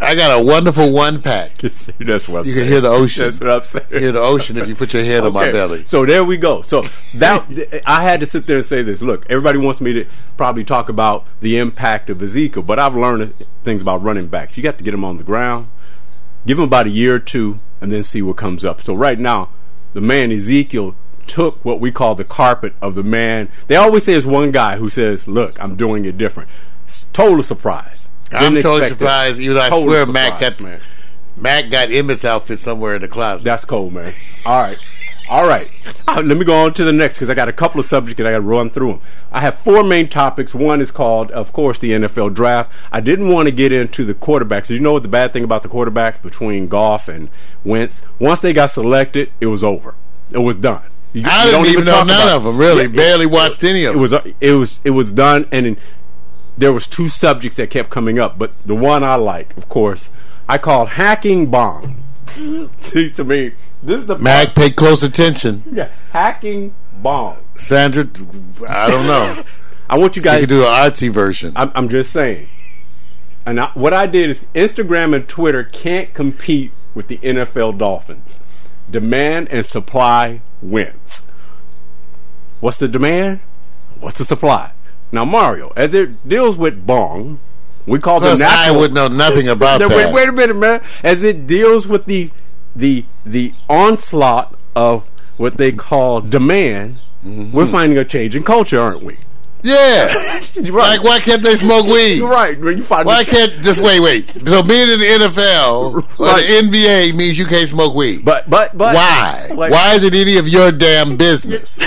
I got a wonderful one pack. That's what I'm you saying. You can hear the ocean. That's what I'm saying. You hear the ocean if you put your head okay. on my belly. So there we go. So that I had to sit there and say this. Look, everybody wants me to probably talk about the impact of Ezekiel, but I've learned things about running backs. You got to get them on the ground. Give him about a year or two and then see what comes up. So right now, the man Ezekiel took what we call the carpet of the man. They always say there's one guy who says, look, I'm doing it different. It's total surprise. Didn't I'm totally surprised. Even I total swear Mac got, man. Mac got Emmitt's outfit somewhere in the closet. That's cold, man. All right. All right. All right. Let me go on to the next because I got a couple of subjects and I got to run through them. I have four main topics. One is called, of course, the N F L draft. I didn't want to get into the quarterbacks. You know what the bad thing about the quarterbacks between Goff and Wentz? Once they got selected, it was over. It was done. You, I you didn't even know none of them, really. Yeah, barely it, watched it, any of them. It was, it was, it was done, and in, there was two subjects that kept coming up, but the one I like, of course, I called Hacking Bomb. See, to me, this is the Mac, pay close attention. Yeah, Hacking Bomb. Sandra, I don't know. I want you guys so you can do an artsy version. I'm, I'm just saying. And I, what I did is Instagram and Twitter can't compete with the N F L Dolphins. Demand and supply wins. What's the demand? What's the supply? Now, Mario, as it deals with Bong, we call the national. I would know nothing about that. Wait, wait a minute, man. As it deals with the the the onslaught of what they call demand, mm-hmm. we're finding a change in culture, aren't we? Yeah. Right. Like, why can't they smoke weed? You're right. You find why can't just wait, wait. So being in the N F L or right. the N B A means you can't smoke weed. But but but why? Like, why is it any of your damn business?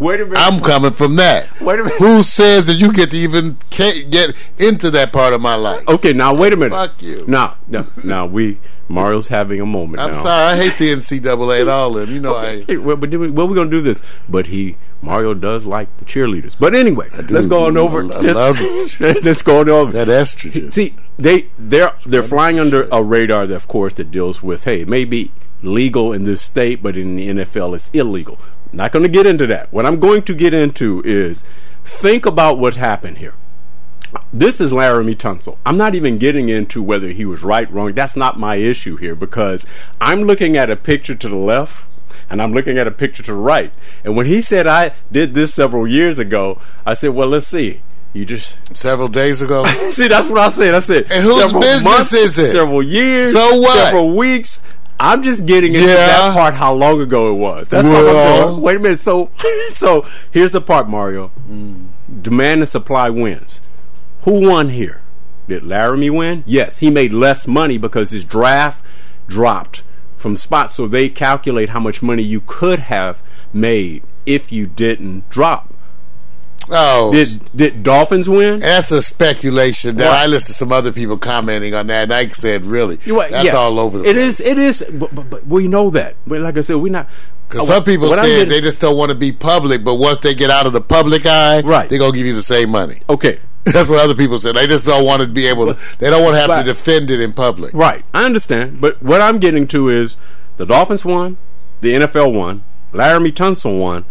Wait a minute. I'm coming from that. Wait a minute. Who says that you get to even get into that part of my life? Okay, now wait a minute. Fuck you. Now, now, now we. Mario's having a moment. I'm now. sorry, I hate the N C double A at all, and you know okay. I. Well, but we, well, we're gonna do this. But he Mario does like the cheerleaders. But anyway, I let's do. go on over. I love let's, it. Let's go on over that estrogen. See, they they're they're flying under a radar, that, of course, that deals with hey, it may be legal in this state, but in the N F L, it's illegal. I'm not going to get into that. What I'm going to get into is think about what happened here. This is Laramie Tunsil. I'm not even getting into whether he was right, wrong. That's not my issue here, because I'm looking at a picture to the left and I'm looking at a picture to the right. And when he said I did this several years ago, I said, well, let's see. You just several days ago. See, that's what I said. I said, and whose business months, is it? Several years. So what? Several weeks. I'm just getting into yeah. that part. How long ago it was? That's well. all I'm doing. Wait a minute. So, so here's the part, Mario. Mm. Demand and supply wins. Who won here? Did Laramie win? Yes, he made less money because his draft dropped from spots. So they calculate how much money you could have made if you didn't drop. Oh, did did Dolphins win? That's a speculation. Now, I listened to some other people commenting on that, and I said, "Really, well, that's yeah. all over the it place." It is. It is. But, but, but we know that. But like I said, we're not. Because some people say they just don't want to be public. But once they get out of the public eye, right. they're gonna give you the same money. Okay, that's what other people said. They just don't want to be able to. They don't want to have right. to defend it in public. Right. I understand. But what I'm getting to is the Dolphins won, the N F L won, Laramie Tunsil won.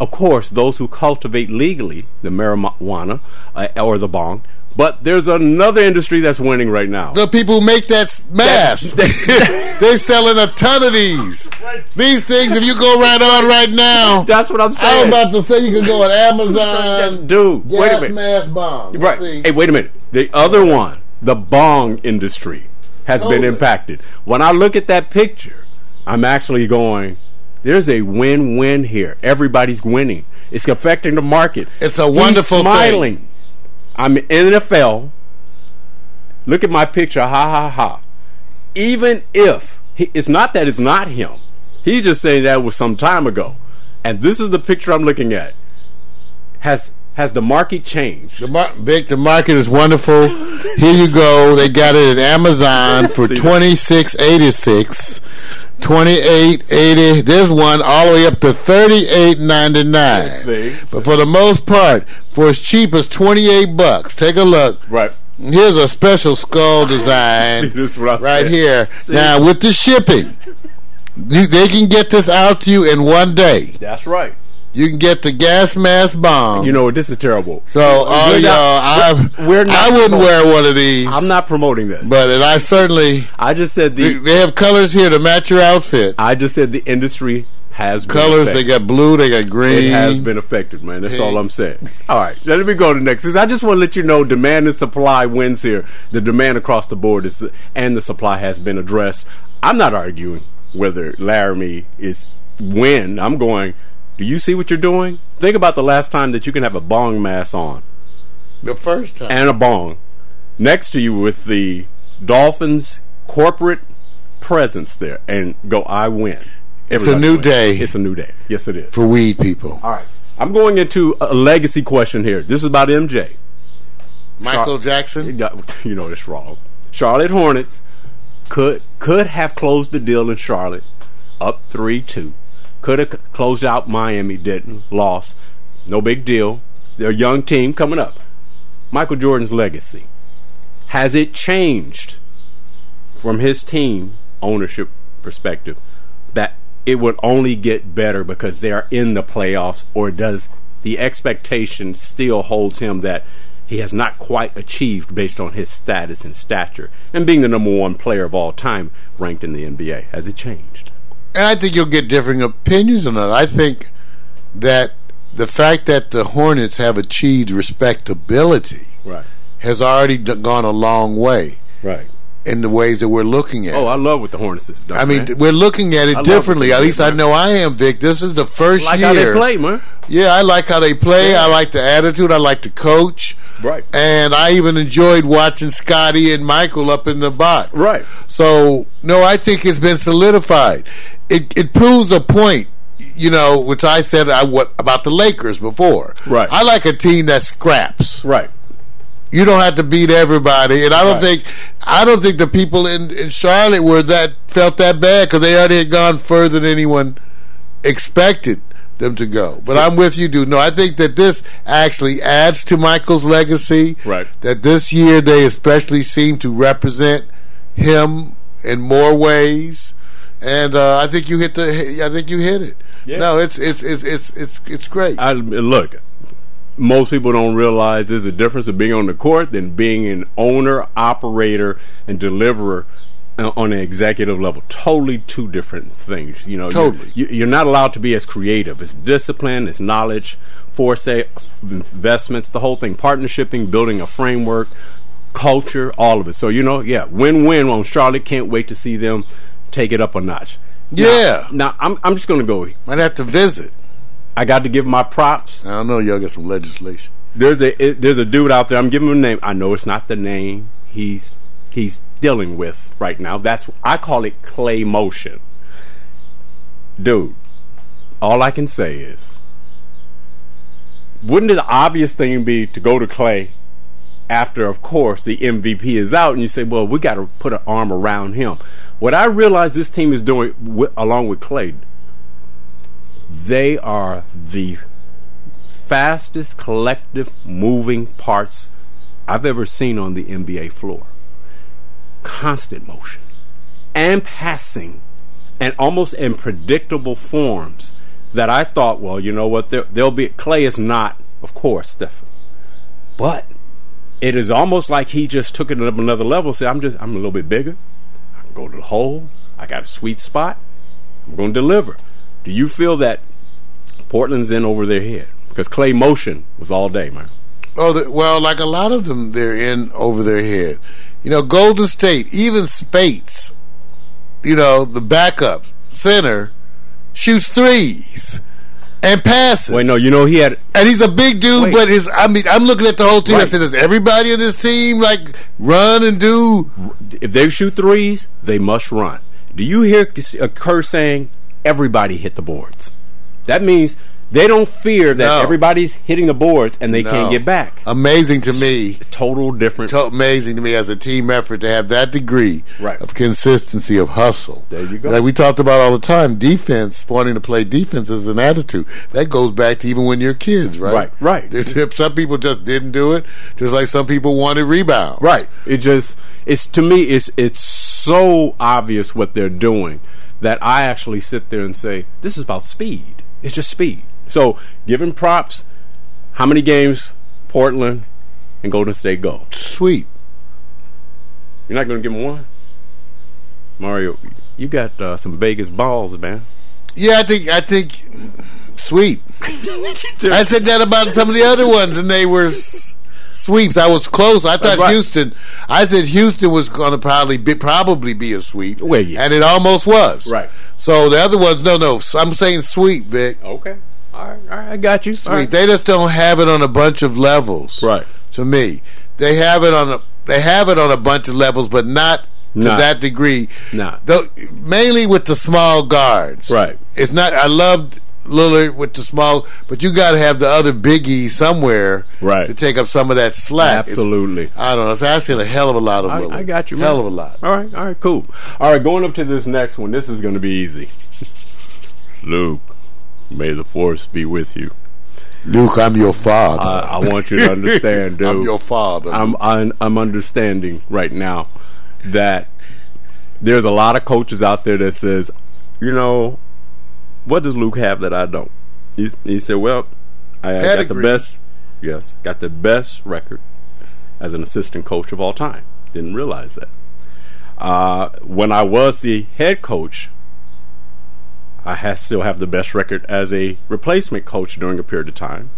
Of course, those who cultivate legally the marijuana uh, or the bong, but there's another industry that's winning right now. The people who make that mask. They're selling a ton of these. These things, if you go right on right now. That's what I'm saying. I'm about to say you can go on Amazon. Dude, gas, wait a minute. Mask, bong. Right. See. Hey, wait a minute. The other one, the bong industry, has Over. been impacted. When I look at that picture, I'm actually going... There's a win-win here. Everybody's winning. It's affecting the market. It's a wonderful He's smiling. thing. I'm in N F L. Look at my picture. Ha, ha, ha. Even if, he, it's not that it's not him. He's just saying that was some time ago. And this is the picture I'm looking at. Has has the market changed? The mar- Vic, the market is wonderful. Here you go. They got it at Amazon for twenty-six dollars and eighty-six cents. twenty-eight eighty. This one all the way up to thirty-eight ninety-nine. But for the most part, for as cheap as twenty-eight bucks. Take a look. Right. Here's a special skull design. See, this is what I'm right saying. Here. See? Now with the shipping, they can get this out to you in one day. That's right. You can get the gas mask bomb. You know, this is terrible. So, all y'all, I I wouldn't wear one of these. I'm not promoting this. But and I certainly... I just said the... They have colors here to match your outfit. I just said the industry has been affected. Colors, they got blue, they got green. It has been affected, man. That's all I'm saying. All right, let me go to the next. I just want to let you know demand and supply wins here. The demand across the board is, and the supply has been addressed. I'm not arguing whether Laramie is win. I'm going... Do you see what you're doing? Think about the last time that you can have a bong mask on. The first time. And a bong. Next to you with the Dolphins corporate presence there. And go, I win. Everybody it's a new wins. day. It's a new day. Yes, it is. For weed people. All right. I'm going into a legacy question here. This is about M J. Michael Char- Jackson? You know that's wrong. Charlotte Hornets could could have closed the deal in Charlotte up three two. Could have closed out Miami, didn't. Lost. No big deal. They're a young team coming up. Michael Jordan's legacy. Has it changed from his team ownership perspective that it would only get better because they are in the playoffs, or does the expectation still holds him that he has not quite achieved based on his status and stature and being the number one player of all time ranked in the N B A? Has it changed? And I think you'll get differing opinions on that. I think that the fact that the Hornets have achieved respectability right. has already gone a long way right. in the ways that we're looking at. Oh, I love what the Hornets has done. I mean, man. we're looking at it I differently. At least man. I know I am, Vic. This is the first like year. Like how they play, man. Yeah, I like how they play. Yeah. I like the attitude. I like the coach. Right. And I even enjoyed watching Scotty and Michael up in the box. Right. So, no, I think it's been solidified. It, it proves a point. you know, which I said I what about the Lakers before. Right. I like a team that scraps. Right. You don't have to beat everybody, and I don't right. think I don't think the people in, in Charlotte were that felt that bad because they already had gone further than anyone expected them to go. But so, I'm with you, dude. No, I think that this actually adds to Michael's legacy. Right. That this year they especially seem to represent him in more ways, and uh, I think you hit the. I think you hit it. Yeah. No, it's it's it's it's it's it's great. I look. Most people don't realize there's a difference of being on the court than being an owner, operator, and deliverer on an executive level. Totally two different things. You know, totally. You're, you're not allowed to be as creative. It's discipline, it's knowledge, foresight, investments, the whole thing, partnershiping, building a framework, culture, all of it. So, you know, yeah, win-win on Charlotte. Can't wait to see them take it up a notch. Yeah. Now, now I'm, I'm just going to go. Might have to visit. I got to give my props. I don't know. Y'all got some legislation. There's a it, there's a dude out there. I'm giving him a name. I know it's not the name he's he's dealing with right now. That's I call it clay motion. Dude, all I can say is, wouldn't the obvious thing be to go to Clay after, of course, the M V P is out, and you say, well, we got to put an arm around him. What I realize this team is doing with, along with Clay, they are the fastest collective moving parts I've ever seen on the N B A floor. Constant motion and passing and almost in predictable forms that I thought, well, you know what, there, there'll be, Clay is not, of course, Stephen, but it is almost like he just took it up another level. Said, I'm just, I'm a little bit bigger. I can go to the hole. I got a sweet spot. I'm going to deliver. Do you feel that Portland's in over their head? Because clay motion was all day, man. Oh, the, well, like a lot of them, they're in over their head. You know, Golden State, even Spates, you know, the backup center, shoots threes and passes. Wait, no, you know he had... And he's a big dude, wait. But his, I mean, I'm looking at the whole team. Right. I said, does everybody in this team, like, run and do... If they shoot threes, they must run. Do you hear a Kerr saying... Everybody hit the boards. That means they don't fear that no. everybody's hitting the boards and they no. can't get back. Amazing to me. Total different. To- amazing to me as a team effort to have that degree right. of consistency, of hustle. There you go. Like we talked about all the time, defense, wanting to play defense is an attitude. That goes back to even when you're kids, right? Right, right. Some people just didn't do it, just like some people wanted rebounds. Right. It just, it's to me, it's it's so obvious what they're doing. That I actually sit there and say, this is about speed. It's just speed. So, giving props, how many games Portland and Golden State go? Sweet. You're not going to give them one? Mario, you got uh, some Vegas balls, man. Yeah, I think, I think, sweet. I said that about some of the other ones, and they were... S- Sweeps. I was close. I thought right. Houston. I said Houston was going to probably be, probably be a sweep, well, yeah. and it almost was. Right. So the other ones, no, no. I'm saying sweep, Vic. Okay. All right. All right. I got you. Sweep. Right. They just don't have it on a bunch of levels. Right. To me, they have it on a they have it on a bunch of levels, but not to nah. that degree. Nah. Though, mainly with the small guards. Right. It's not. I loved. Lillard with the small, but you got to have the other biggie somewhere right. to take up some of that slack. Absolutely. It's, I don't know. So I've seen a hell of a lot of I, Lillard. I got you, man. Hell of a lot. All right. All right. Cool. All right. Going up to this next one. This is going to be easy. Luke, may the force be with you. Luke, I'm your father. I, I want you to understand, dude. I'm your father. I'm, I'm I'm understanding right now that there's a lot of coaches out there that says, you know, what does Luke have that I don't? He, he said, well, I, I got the best, yes, got the best record as an assistant coach of all time. Didn't realize that. Uh, when I was the head coach, I had, still have the best record as a replacement coach during a period of time.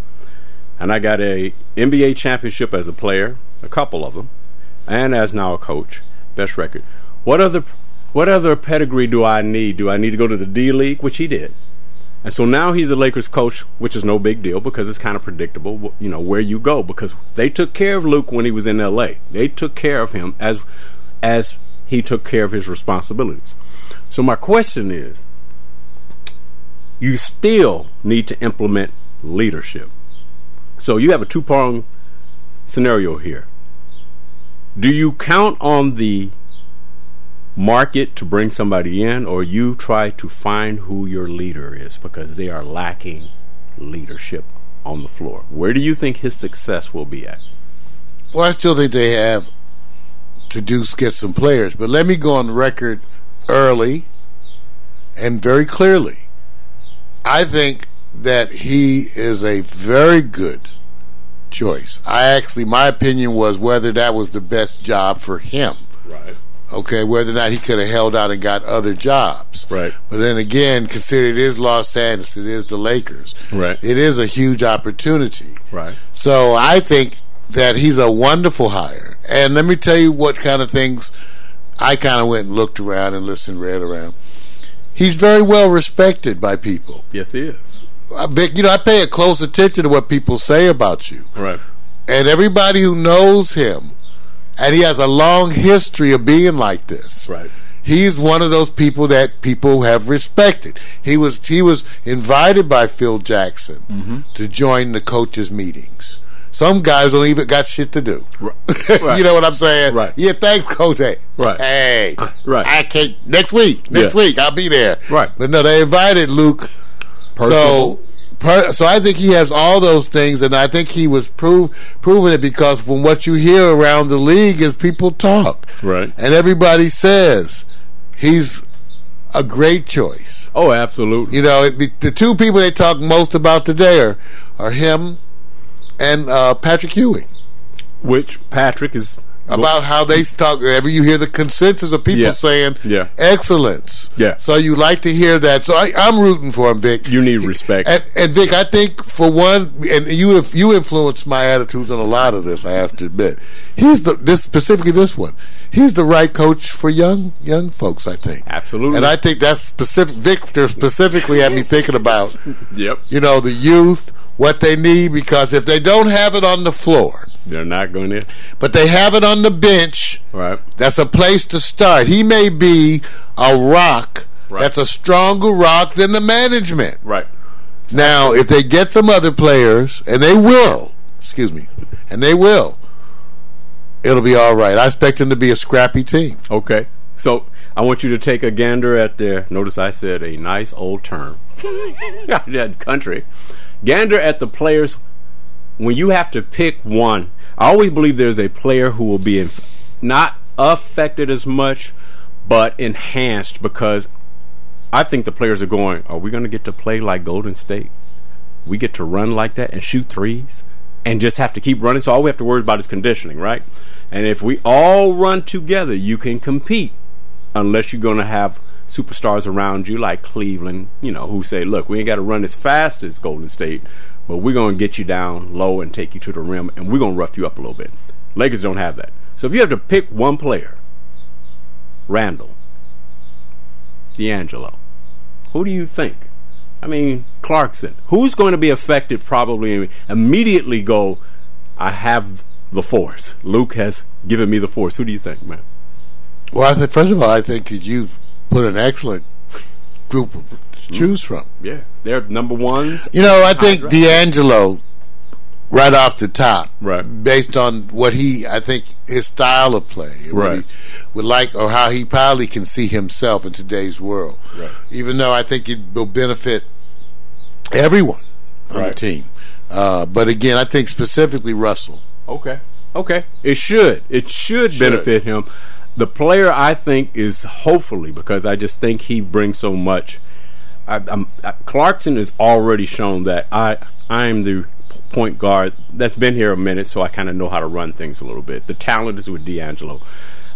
And I got a N B A championship as a player, a couple of them, and as now a coach, best record. What other... What other pedigree do I need? Do I need to go to the D League? Which he did. And so now he's a Lakers coach, which is no big deal because it's kind of predictable, you know, where you go. Because they took care of Luke when he was in L A. They took care of him as as he took care of his responsibilities. So my question is, you still need to implement leadership. So you have a two-pronged scenario here. Do you count on the market to bring somebody in, or you try to find who your leader is, because they are lacking leadership on the floor? Where do you think his success will be at? Well, I still think they have to do get some players, but let me go on record early and very clearly. I think that he is a very good choice. I actually, my opinion was whether that was the best job for him. Right. Okay, whether or not he could have held out and got other jobs. Right. But then again, consider it is Los Angeles, it is the Lakers. Right. It is a huge opportunity. Right. So I think that he's a wonderful hire. And let me tell you what kind of things I kind of went and looked around and listened, read around. He's very well respected by people. Yes, he is. Vic, you know, I pay a close attention to what people say about you. Right. And everybody who knows him, and he has a long history of being like this. Right. He's one of those people that people have respected. He was he was invited by Phil Jackson mm-hmm. to join the coaches' meetings. Some guys don't even got shit to do. Right. You know what I'm saying? Right. Yeah, thanks, Coach. Hey, right. hey uh, right. I can't next week. Next yeah. week I'll be there. Right. But no, they invited Luke. Personal. So So I think he has all those things, and I think he was prove, proving it, because from what you hear around the league is people talk. Right. And everybody says he's a great choice. Oh, absolutely. You know, it, the, the two people they talk most about today are, are him and uh, Patrick Ewing. Which Patrick is... About how they talk. Every you hear the consensus of people yeah. saying yeah. excellence. Yeah. So you like to hear that. So I, I'm rooting for him, Vic. You need respect. And, and Vic, I think for one, and you you influenced my attitudes on a lot of this, I have to admit. He's the this specifically this one. He's the right coach for young young folks, I think. Absolutely. And I think that's specific. Victor specifically had me thinking about. Yep. You know, the youth, what they need, because if they don't have it on the floor, they're not going in. But they have it on the bench. Right. That's a place to start. He may be a rock right. that's a stronger rock than the management. Right. Now, if they get some other players, and they will, excuse me, and they will, it'll be all right. I expect them to be a scrappy team. Okay. So I want you to take a gander at their, notice I said a nice old term. That country. Gander at the players. When you have to pick one, I always believe there's a player who will be inf- not affected as much, but enhanced, because I think the players are going, are we going to get to play like Golden State? We get to run like that and shoot threes and just have to keep running. So all we have to worry about is conditioning, right? And if we all run together, you can compete, unless you're going to have superstars around you like Cleveland, you know, who say, look, we ain't got to run as fast as Golden State, but we're going to get you down low and take you to the rim, and we're going to rough you up a little bit. Lakers don't have that. So if you have to pick one player, Randle, D'Angelo, who do you think? I mean, Clarkson. Who's going to be affected probably and immediately go, I have the force. Luke has given me the force. Who do you think, man? Well, I think, first of all, I think that you've put an excellent group of choose from. Yeah, they're number ones. You know, I think D'Angelo, right off the top, right, based on what he, I think his style of play, right, he would like, or how he probably can see himself in today's world. Right. Even though I think it will benefit everyone on right. the team. Uh, but again, I think specifically Russell. Okay. Okay. It should. It should, should. benefit him. The player I think is hopefully, because I just think he brings so much. I, I'm, I, Clarkson has already shown that I I'm the point guard that's been here a minute, so I kind of know how to run things a little bit. The talent is with D'Angelo.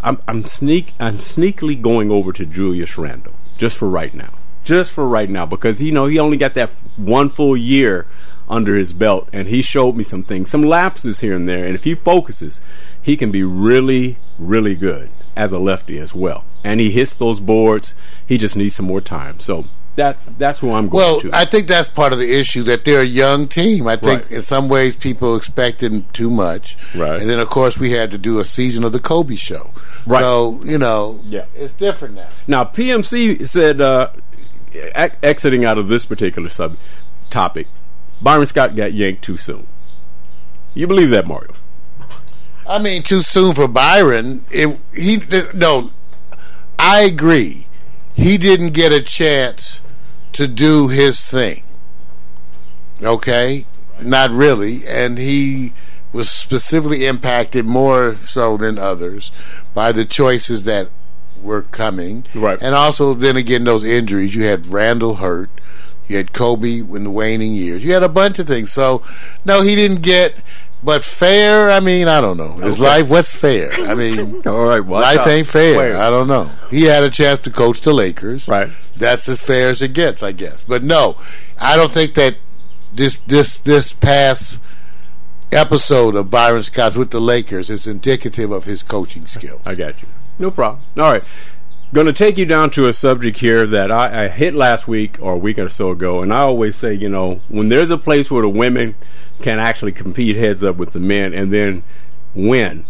I'm I'm sneak I'm sneakily going over to Julius Randle just for right now, just for right now, because you know he only got that one full year under his belt, and he showed me some things, some lapses here and there, and if he focuses, he can be really, really good as a lefty as well, and he hits those boards. He just needs some more time. So. That's that's who I'm going well, to. Well, I think that's part of the issue, that they're a young team. I think right. in some ways people expected too much. Right. And then, of course, we had to do a season of the Kobe show. Right. So, you know, yeah. it's different now. Now, P M C said uh, ex- exiting out of this particular sub topic, Byron Scott got yanked too soon. You believe that, Mario? I mean, too soon for Byron. It, he no, I agree. He didn't get a chance to do his thing. Okay, not really, and he was specifically impacted more so than others by the choices that were coming. Right. And also, then again, those injuries. You had Randall hurt. You had Kobe in the waning years. You had a bunch of things. So, no, he didn't get... But fair, I mean, I don't know. Is okay. life, what's fair? I mean, all right, well, life ain't fair. Where? I don't know. He had a chance to coach the Lakers. Right. That's as fair as it gets, I guess. But no, I don't think that this this this past... episode of Byron Scott's with the Lakers is indicative of his coaching skills. I got you. No problem. All right. Going to take you down to a subject here that I, I hit last week or a week or so ago, and I always say, you know, when there's a place where the women can actually compete heads up with the men and then win,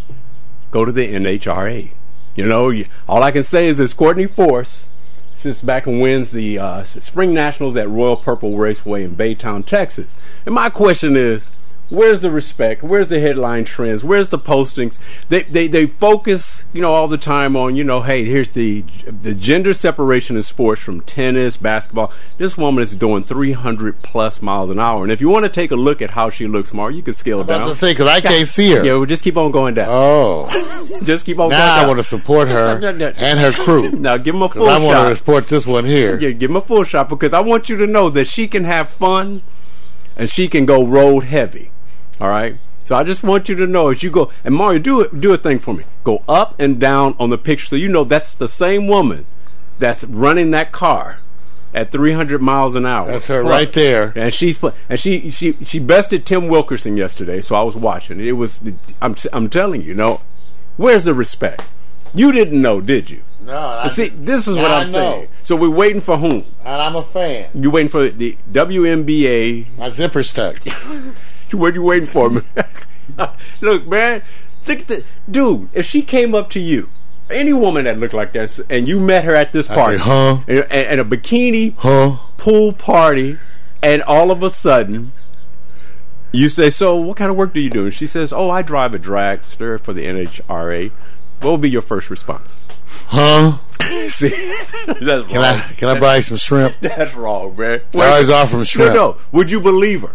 go to the N H R A. You know, all I can say is this: Courtney Force, since back and wins the uh, Spring Nationals at Royal Purple Raceway in Baytown, Texas. And my question is, where's the respect? Where's the headline trends? Where's the postings? They they they focus, you know, all the time on, you know, hey, here's the the gender separation in sports from tennis, basketball. This woman is doing three hundred plus miles an hour. And if you want to take a look at how she looks, Mark, you can scale down. I was about to say, because I can't see her. Yeah, well, just keep on going down. Oh. just keep on now going down. Now I want to support her and her crew. Now give them a full shot. I want to support this one here. Yeah, give them a full shot, because I want you to know that she can have fun and she can go road heavy. All right, so I just want you to know as you go, and Mario, do it, do a thing for me. Go up and down on the picture, so you know that's the same woman that's running that car at three hundred miles an hour. That's her plus, right there. And she's and she she she bested Tim Wilkerson yesterday. So I was watching. It was I'm I'm telling you, you know, where's the respect? You didn't know, did you? No. I, see, this is what I'm saying. So we're waiting for whom? And I'm a fan. You're waiting for the W N B A. My zipper's tucked. What are you waiting for, man? Look, man, look at the dude. If she came up to you, any woman that looked like that, and you met her at this party, I say, huh? And, and a bikini huh? pool party, and all of a sudden, you say, "So, what kind of work do you do?" And she says, "Oh, I drive a dragster for the N H R A." What would be your first response? Huh? See, that's can wrong. I can I buy you some shrimp? That's wrong, man. I always offer them shrimp. No, no. Would you believe her?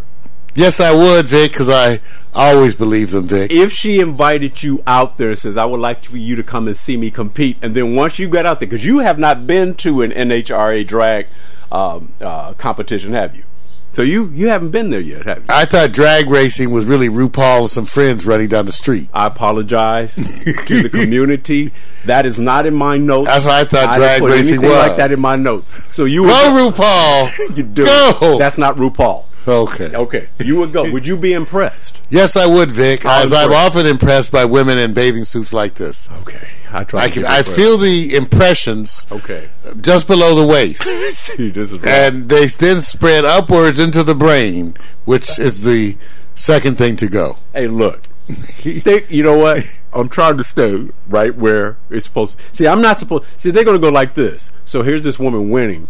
Yes, I would, Vic, because I always believe them, Vic. If she invited you out there and says, I would like for you to come and see me compete, and then once you got out there, because you have not been to an N H R A drag um, uh, competition, have you? So you, you haven't been there yet, have you? I thought drag racing was really RuPaul and some friends running down the street. I apologize to the community. That is not in my notes. That's what I thought I drag racing was. Like that in my notes. So you go, would, RuPaul. You do. Go. That's not RuPaul. Okay. Okay. You would go. Would you be impressed? Yes, I would, Vic. I'm as I'm often impressed by women in bathing suits like this. Okay. I try. I, can, I feel the impressions. Okay. Just below the waist. See, this is right. And they then spread upwards into the brain, which is the second thing to go. Hey, look. They, you know what? I'm trying to stay right where it's supposed to. See, I'm not supposed. See, they're going to go like this. So here's this woman winning.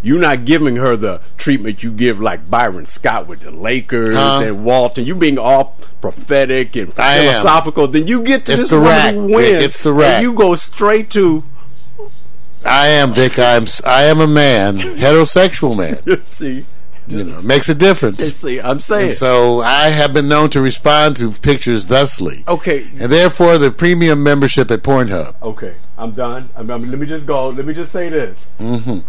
You're not giving her the treatment you give like Byron Scott with the Lakers huh? and Walton. You being all prophetic and I philosophical. Am. Then you get to it's this the rack. Win. It's the rack. And you go straight to. I am, Vic. I am. I am a man, heterosexual man. See, you know, it makes a difference. See, I'm saying. And so I have been known to respond to pictures thusly. Okay, and therefore the premium membership at Pornhub. Okay, I'm done. I'm, I'm, let me just go. Let me just say this. Mm-hmm.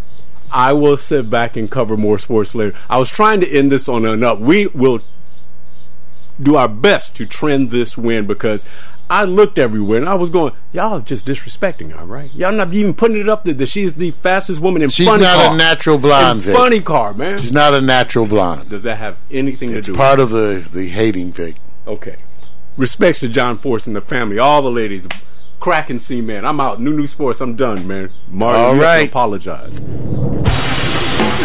I will sit back and cover more sports later. I was trying to end this on an up. We will do our best to trend this win, because I looked everywhere and I was going, y'all are just disrespecting her, right? Y'all not even putting it up there that she's the fastest woman in she's funny car. She's not a natural blonde, Vic. Funny car, man. She's not a natural blonde. Does that have anything it's to do with it? It's part of the, the hating, Vic. Okay. Respects to John Force and the family, all the ladies. Crack and see, man. I'm out. New New Sports. I'm done, man. Mario, all you right. have to apologize.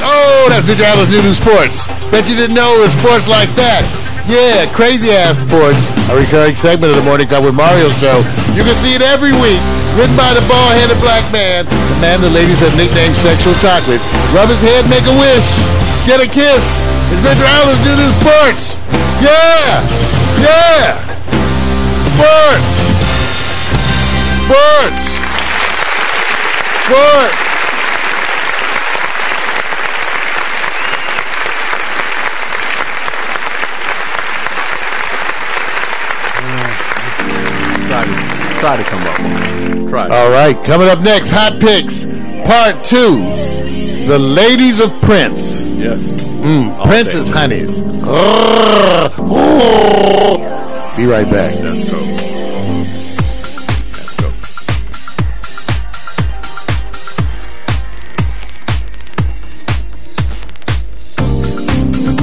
Oh, that's Victor Allen's New New Sports. Bet you didn't know it was sports like that. Yeah, crazy ass sports. A recurring segment of the Morning Club with Mario show. You can see it every week. written by the bald-headed black man, the man the ladies have nicknamed Sexual Chocolate. Rub his head, make a wish, get a kiss. It's Victor Allen's new to sports. Yeah, yeah, sports, sports, sports. Try to come up. Try. All right, coming up next, Hot Picks, Part Two: The Ladies of Prince. Yes. Mm, Prince's honeys. Be right back. Let's go. Let's go.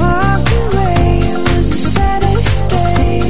Walk away, it was a saddest day.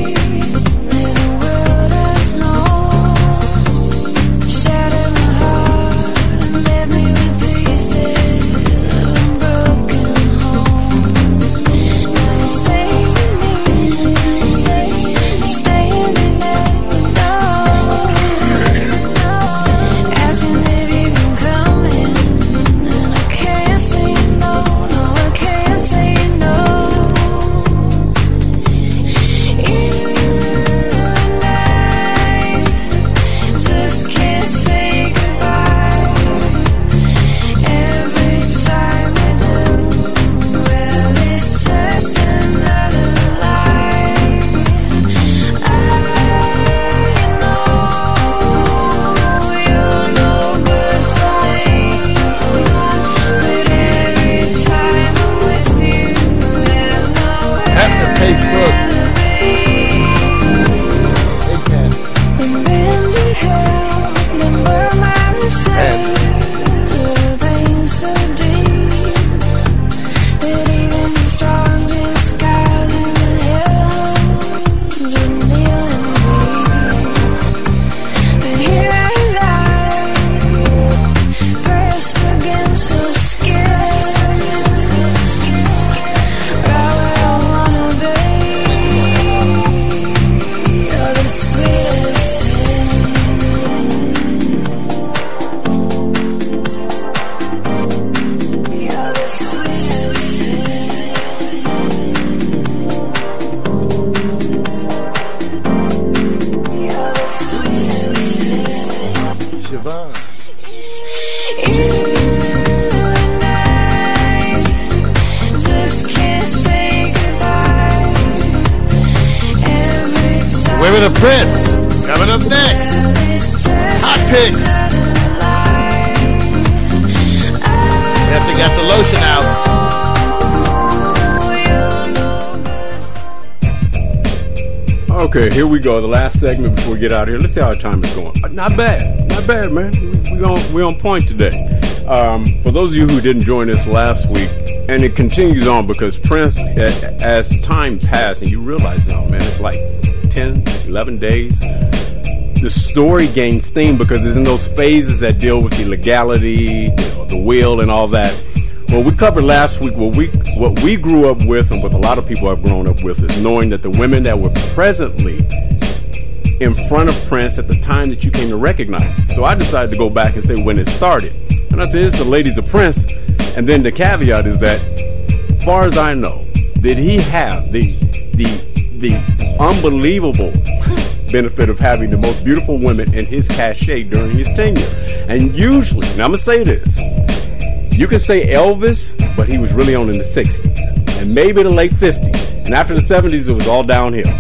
Go the last segment before we get out of here. Let's see how our time is going. Not bad, not bad, man. We're on, we on point today. Um, for those of you who didn't join us last week, and it continues on because Prince, as time passed, and you realize, oh man, it's like ten, eleven days. The story gains theme because it's in those phases that deal with the legality, you know, the will, and all that. Well, we covered last week what we what we grew up with, and what a lot of people have grown up with, is knowing that the women that were presently in front of Prince at the time that you came to recognize it. So I decided to go back and say when it started. And I said, it's the ladies of Prince. And then the caveat is that, as far as I know, did he have the the the unbelievable benefit of having the most beautiful women in his cachet during his tenure. And usually, and I'm going to say this, you can say Elvis, but he was really on in the sixties. And maybe the late fifties. And after the seventies, it was all downhill.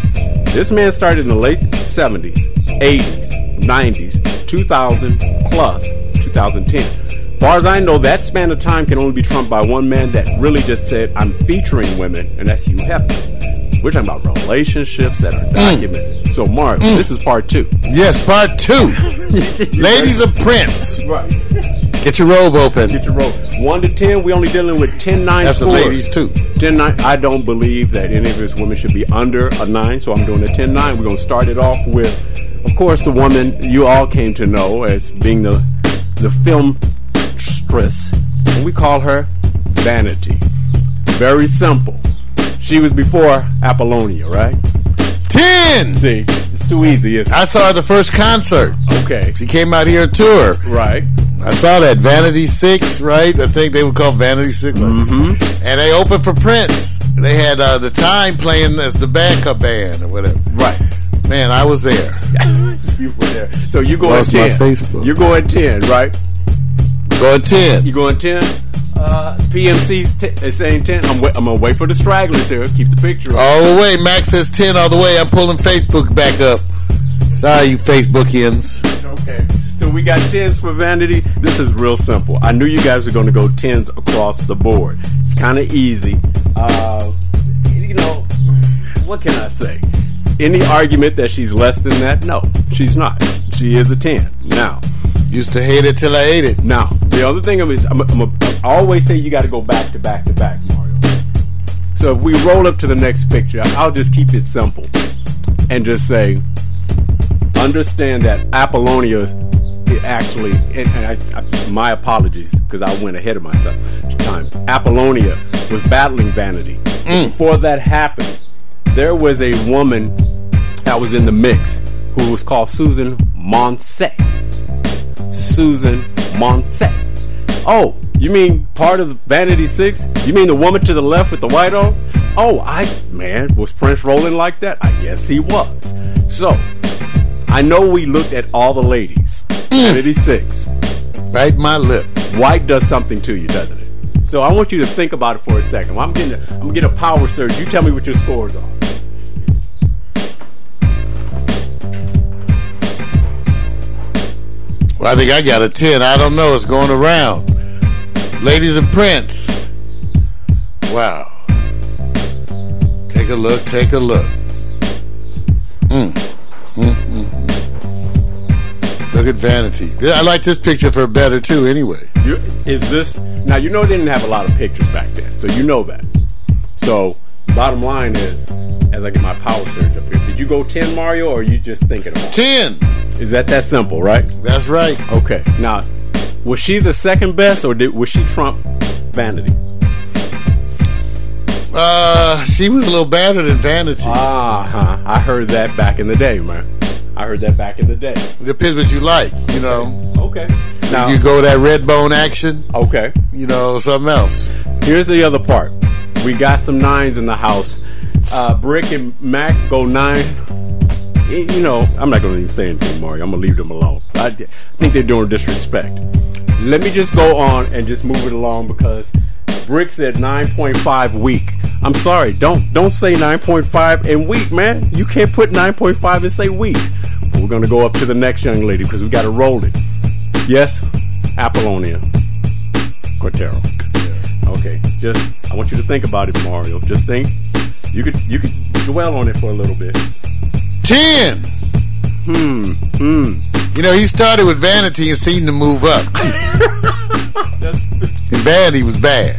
This man started in the late seventies, eighties, nineties, two thousand plus, twenty ten. As far as I know, that span of time can only be trumped by one man that really just said, I'm featuring women, and that's Hugh Hefner. We're talking about relationships that are documented. Mm. So, Mark, mm. this is part two. Yes, part two. Ladies of Prince. Right. Get your robe open. Get your robe. One to ten, we only dealing with ten, nine That's scores. The ladies, too. ten nine I don't believe that any of this women should be under a nine, so I'm doing a ten nine. We're going to start it off with, of course, the woman you all came to know as being the the filmstress. And we call her Vanity. Very simple. She was before Apollonia, right? ten! See, It's too easy, isn't it? I saw her the first concert. Okay. She came out here and toured. Right. I saw that. Vanity Six, right? I think they would call Vanity Six. Mm-hmm. And they opened for Prince. They had uh, The Time playing as the backup band or whatever. Right. Man, I was there. You were there. So you go in ten. You're going ten, right? Going ten. You going ten? Uh, P M C's t- saying ten. I'm, w- I'm gonna wait for the stragglers here. Keep the picture up. All the way. Max says ten all the way. I'm pulling Facebook back up. Sorry, you Facebookians. Okay. So we got tens for Vanity. This is real simple. I knew you guys were gonna go tens across the board. It's kind of easy. Uh, you know, what can I say? Any argument that she's less than that? No, she's not. She is a ten. Now, used to hate it till I ate it. Now, the other thing is, I'm, I'm a, I always say you got to go back to back to back, Mario. So if we roll up to the next picture, I'll just keep it simple and just say, understand that Apollonia's actually, and, and I, I, my apologies because I went ahead of myself. Time. Apollonia was battling Vanity. Mm. Before that happened, there was a woman that was in the mix who was called Susan Monsett. Susan Monsett. Oh, you mean part of Vanity Six? You mean the woman to the left with the white on? Oh, I, man, was Prince rolling like that? I guess he was. So, I know we looked at all the ladies. Mm. Vanity Six. Bite my lip. White does something to you, doesn't it? So I want you to think about it for a second. Well, I'm getting a, I'm getting a power surge. You tell me what your scores are. Well, I think I got a ten. I don't know. It's going around. Ladies and Prince. Wow. Take a look. Take a look. Mm. Mm-hmm. Look at Vanity. I like this picture of her better, too, anyway. You, is this... Now, you know they didn't have a lot of pictures back then, so you know that. So, bottom line is, as I get my power surge up here, did you go ten, Mario, or are you just thinking about ten? Is that that simple, right? That's right. Okay. Now, was she the second best, or did was she Trump Vanity? Uh, she was a little better than Vanity. Ah, huh. I heard that back in the day, man. I heard that back in the day. It depends what you like, you know. Okay. Now, you go that red bone action. Okay. You know, something else. Here's the other part. We got some nines in the house. Uh, Brick and Mac go nine. You know, I'm not going to even say anything, Mario. I'm going to leave them alone. I think they're doing disrespect. Let me just go on and just move it along because Brick said nine point five weak. I'm sorry. Don't don't say nine point five and weak, man. You can't put nine point five and say weak. But we're going to go up to the next young lady because we got to roll it. Yes, Apollonia Cortero. Okay, just I want you to think about it, Mario. Just think. You could you could dwell on it for a little bit. Ten. Hmm. Hmm. You know, he started with Vanity and seemed to move up. And Vanity was bad,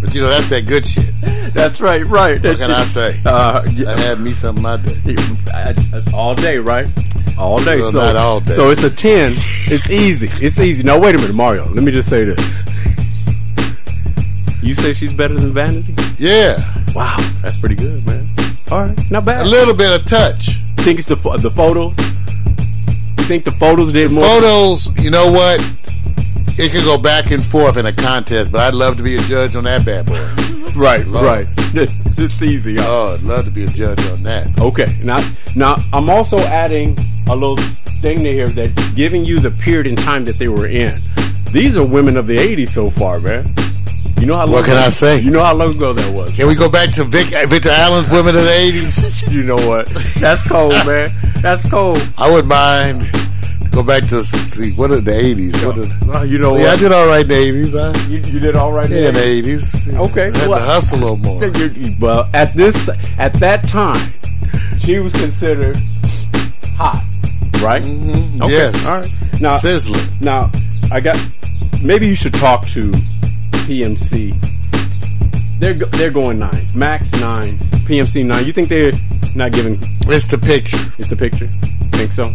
but you know that's that good shit. That's right, right. What that, can I say? Uh, yeah. I had me something my day. I, I, all day, right? All day. Well, so, not all day. So it's a ten. It's easy. It's easy. Now, wait a minute, Mario. Let me just say this. You say she's better than Vanity? Yeah. Wow. That's pretty good, man. All right. Not bad. A little bit of touch. You think it's the, the photos? You think the photos did more? Photos, you know what? It could go back and forth in a contest, but I'd love to be a judge on that bad boy. Right, Lord. Right. It's easy. Oh, I'd love to be a judge on that. Okay. Now, now I'm also adding a little thing to here that's giving you the period in time that they were in. These are women of the eighties so far, man. You know how long what can that, I say? You know how long ago that was. Can we go back to Vic, Victor Allen's women of the eighties? You know what? That's cold, man. That's cold. I wouldn't mind. Go back to see, what are the eighties? No. What are, oh, you know, yeah, what? I did all right in the eighties. I, you, you did all right in yeah, the eighties. Yeah. Okay, I had well, to hustle a little more. You, you, well, at this, at that time, she was considered hot, right? Mm-hmm. Okay. Yes. All right. Now, sizzling. Now, I got. Maybe you should talk to P M C. They're they're going nines. Max nines. P M C nine. You think they're not giving? It's the picture. It's the picture. Think so.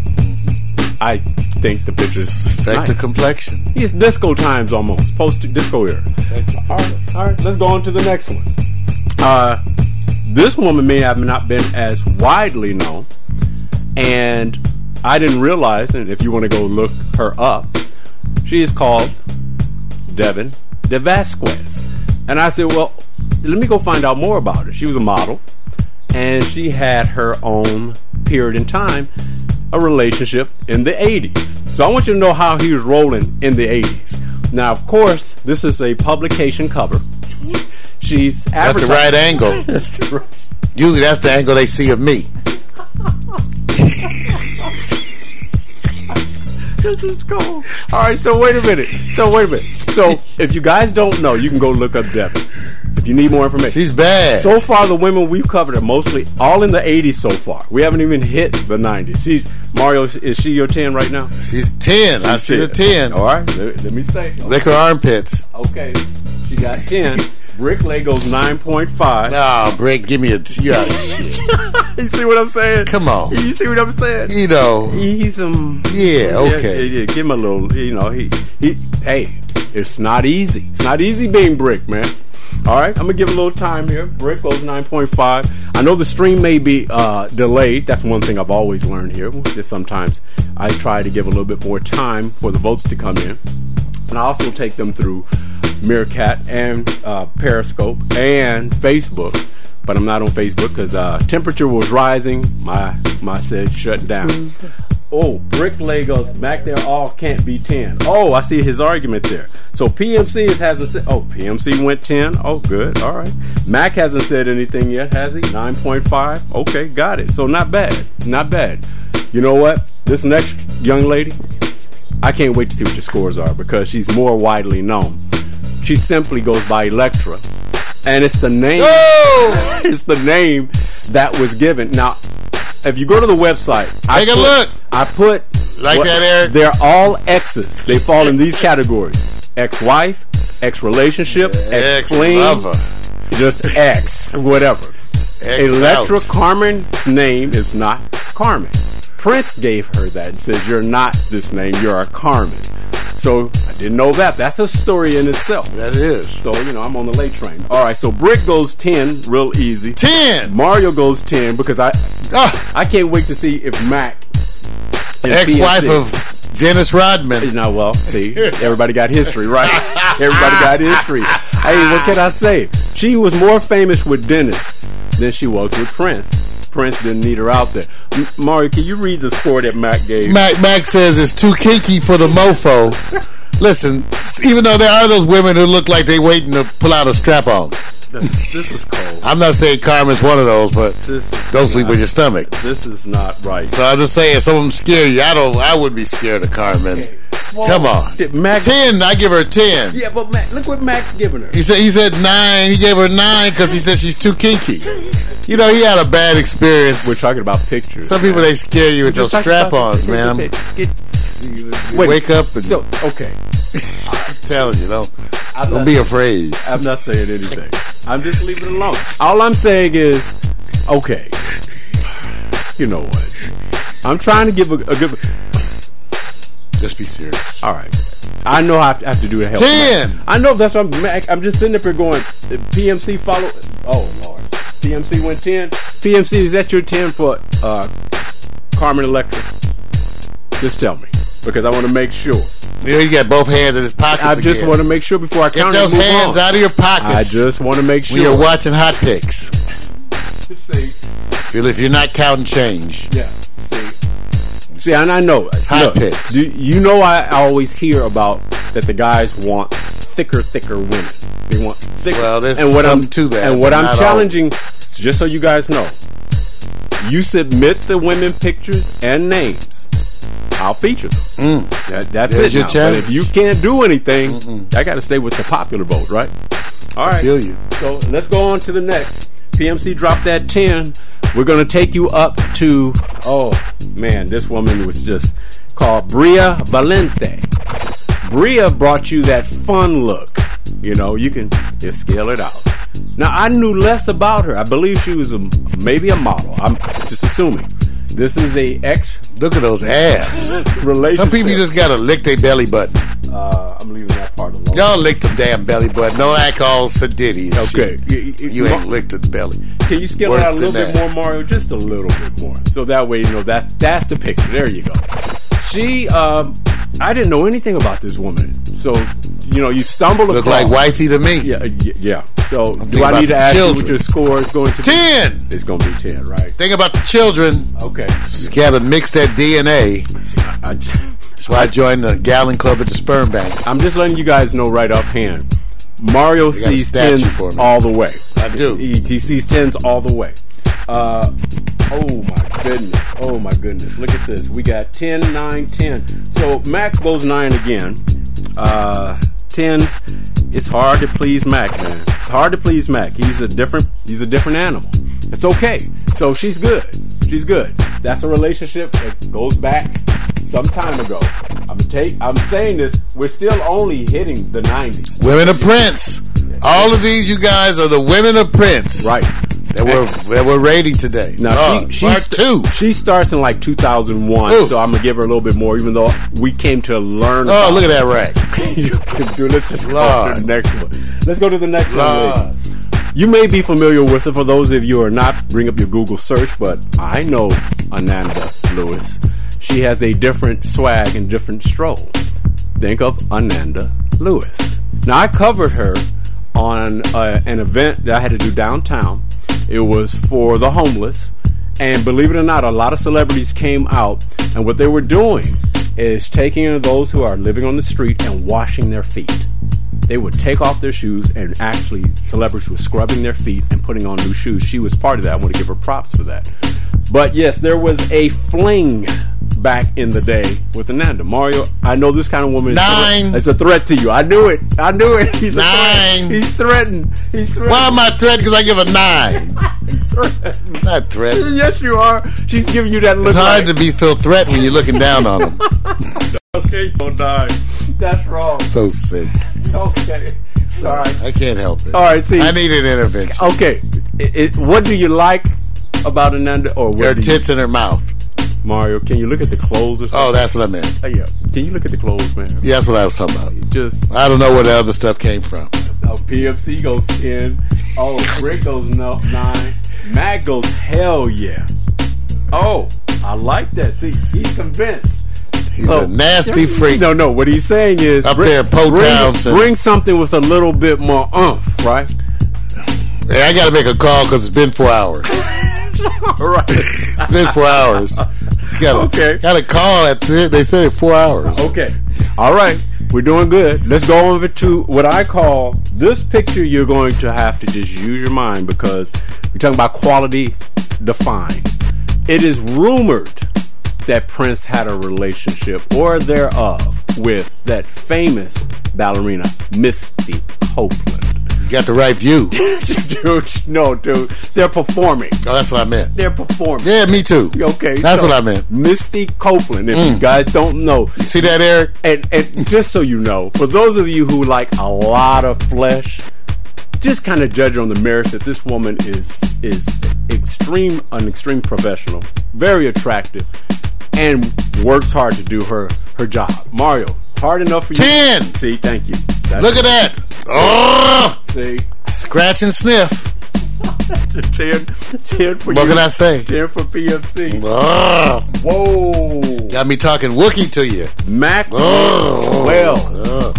I think the picture's affect nice. The complexion. It's disco times almost. Post disco era. Alright, all right, let's go on to the next one. Uh, this woman may have not been as widely known And I didn't realize, and if you want to go look her up, she is called Devin DeVasquez. And I said, well, let me go find out more about her. She was a model, and she had her own period in time, a relationship in the eighties. So I want you to know how he was rolling in the eighties. Now, of course, this is a publication cover. She's advertising. That's the right angle. That's the right. Usually that's the angle they see of me. This is cool. All right, so wait a minute. So wait a minute. So if you guys don't know, you can go look up Devin if you need more information. She's bad. So far, the women we've covered are mostly all in the eighties so far. We haven't even hit the nineties. She's Mario, is she your ten right now? She's ten. I see a ten. All right, let, let me say. Okay. Lick her armpits. Okay, she got ten. Brick Lego's nine point five. Oh, Brick, give me a... You out of shit. You see what I'm saying? Come on. You see what I'm saying? You know. He, he's um... Yeah, okay. Yeah, yeah, give him a little... You know, he... he. Hey, it's not easy. It's not easy being Brick, man. All right? I'm going to give him a little time here. Brick Lego's nine point five. I know the stream may be uh, delayed. That's one thing I've always learned here. Is sometimes I try to give a little bit more time for the votes to come in. And I also take them through... Meerkat and uh, Periscope and Facebook, but I'm not on Facebook because uh, temperature was rising. My my said shut down. Oh, Brick Legos Mac, there all can't be ten. Oh, I see his argument there. So P M C hasn't said. Oh, P M C went ten. Oh, good. All right. Mac hasn't said anything yet, has he? Nine point five. Okay, got it. So not bad. Not bad. You know what? This next young lady, I can't wait to see what your scores are because she's more widely known. She simply goes by Electra, and it's the name. Oh! It's the name that was given. Now, if you go to the website, take I a put, look. I put like what, that, Eric. They're all exes. They fall in these categories: ex-wife, ex-relationship, ex-fling, lover, just ex, whatever. Ex Electra out. Carmen's name is not Carmen. Prince gave her that and said, "You're not this name. You're a Carmen." So I didn't know that. That's a story in itself. That is. So, you know, I'm on the late train. All right, so Brick goes ten, real easy. ten! Mario goes ten because I ah. I can't wait to see if Mac... Ex-wife of Dennis Rodman. You know, well, see, everybody got history, right? Everybody got history. Hey, what can I say? She was more famous with Dennis than she was with Prince. Prince didn't need her out there. M- Mario, can you read the score that Mac gave? Mac, Mac says it's too kinky for the mofo. Listen, even though there are those women who look like they waiting to pull out a strap on. This, this is cold. I'm not saying Carmen's one of those, but this don't sleep not, with your stomach. This is not right. So I'm just saying, some of them scare you. I don't. I wouldn't be scared of Carmen. Okay. Well, come on, Mac, ten. I give her ten. Yeah, but Mac, look what Mac's giving her. He said he said nine. He gave her nine because he said she's too kinky. You know, he had a bad experience. We're talking about pictures. Some man. people they scare you with those strap-ons, man. Get, get, you wait, wake up and so okay. I'm just telling you, don't I'm don't not, be afraid. I'm not saying anything. I'm just leaving it alone. All I'm saying is, okay. You know what? I'm trying to give a, a good. Just be serious. All right. I know I have to, I have to do to help. Ten. I know that's what I'm. I'm just sitting up here going. P M C follow. Oh Lord. P M C went ten. P M C, is that your ten for uh, Carmen Electra? Just tell me because I want to make sure. Yeah, you got both hands in his pockets. I just again. want to make sure before I count. Get those hands on. out of your pockets. I just want to make sure. We are watching hot picks. See. If you're not counting change. Yeah. See. See, and I know. Hot picks. Do, you know, I always hear about that the guys want thicker, thicker women. They want thicker. Well, this and what I'm too bad. And what I'm challenging, all. just so you guys know, you submit the women pictures and names. I'll feature them. Mm. That, that's There's it. Your now. Challenge. But if you can't do anything, Mm-mm. I got to stay with the popular vote, right? All right. I feel you. So let's go on to the next. P M C dropped that ten. We're going to take you up to, oh, man, this woman was just called Bria Valente. Bria brought you that fun look. You know, you can just scale it out. Now, I knew less about her. I believe she was a, maybe a model. I'm just assuming. This is a ex. Look at those abs. Some people just got to lick their belly button. Uh, I'm leaving that part. part alone. Y'all licked the damn belly button. No alcohol, sedity. Okay. You, you, you ain't licked the belly. Can you scale it out a little bit more, Mario? Just a little bit more. So that way, you know, that, that's the picture. There you go. She, um, I didn't know anything about this woman. So, you know, you stumble across. Look like wifey to me. Yeah. yeah. So, do I need to ask you what your score is going to be? ten It's going to be ten, right? Think about the children. Okay. Scabbard mixed that D N A. I, I, That's why I joined the Gallon Club at the Sperm Bank. I'm just letting you guys know right offhand. Mario sees tens all the way. I do. He, he sees tens all the way. Uh, oh, my goodness. Oh, my goodness. Look at this. We got ten, nine, ten So, Mac goes nine again. Uh, ten It's hard to please Mac, man. It's hard to please Mac. He's a different, he's a different animal. It's okay. So, she's good. She's good. That's a relationship that goes back some time ago. I'm take, I'm saying this. We're still only hitting the nineties. Women of Prince. All of these, you guys, are the women of Prince, right? That we're that we're rating today. Now oh, she, she's, two. She starts in like two thousand one Ooh. So I'm gonna give her a little bit more, even though we came to learn. Oh, about look at that rack! Dude, let's just Lord. go to the next one. Let's go to the next Lord. one. Ladies. You may be familiar with it. For those of you who are not, bring up your Google search. But I know Ananda Lewis. She has a different swag and different stroll. Think of Ananda Lewis. Now, I covered her on uh, an event that I had to do downtown. It was for the homeless. And believe it or not, a lot of celebrities came out. And what they were doing is taking in those who are living on the street and washing their feet. They would take off their shoes, and actually celebrities were scrubbing their feet and putting on new shoes. She was part of that. I want to give her props for that. But yes, there was a fling back in the day with Ananda. Mario, I know this kind of woman is Nine. It's a threat to you. I knew it. I knew it. He's nine. A threat. He's threatened. He's threatened. Why am I threatened? Because I give a nine. He's threatened. I'm not threatened. Yes, you are. She's giving you that look. It's hard like. to be feel threatened when you're looking down on them. Okay, you're nine. That's wrong. So sick. Okay. Sorry. Sorry. I can't help it. All right, see. I need an intervention. Okay. It, it, what do you like about Ananda? Or what her tits you... in her mouth. Mario, can you look at the clothes or something? Oh, that's what I meant. Oh, yeah. Can you look at the clothes, man? Yeah, that's what I was talking about. Just, I don't know where the other stuff came from. Oh, P M C goes ten. Oh, Rick goes no, nine. Matt goes, hell yeah. Oh, I like that. See, he's convinced. He's so, a nasty freak. No, no. What he's saying is up bring, there in Poe bring, bring something with a little bit more oomph, right? Hey, I got to make a call because it's been four hours. All right. It's been four hours. Gotta, okay. Got a call at the, they said four hours. Okay. All right. We're doing good. Let's go over to what I call this picture. You're going to have to just use your mind because we're talking about quality defined. It is rumored that Prince had a relationship or thereof with that famous ballerina, Misty Copeland. Got the right view. Dude, no, dude. They're performing. Oh, that's what I meant. They're performing. Yeah, me too. Okay. That's so, what I meant. Misty Copeland, if mm. you guys don't know. You see that, Eric? And, and just so you know, for those of you who like a lot of flesh, just kind of judge on the merits that this woman is is extreme, an extreme professional, very attractive, and works hard to do her, her job. Mario, hard enough for you. Ten! See, thank you. That's Look it. at that. See, oh! See? Scratch and sniff. ten, ten for what you. What can I say? ten for P M C. Oh. Whoa. Got me talking Wookiee to you. Mac. Oh. twelve Oh.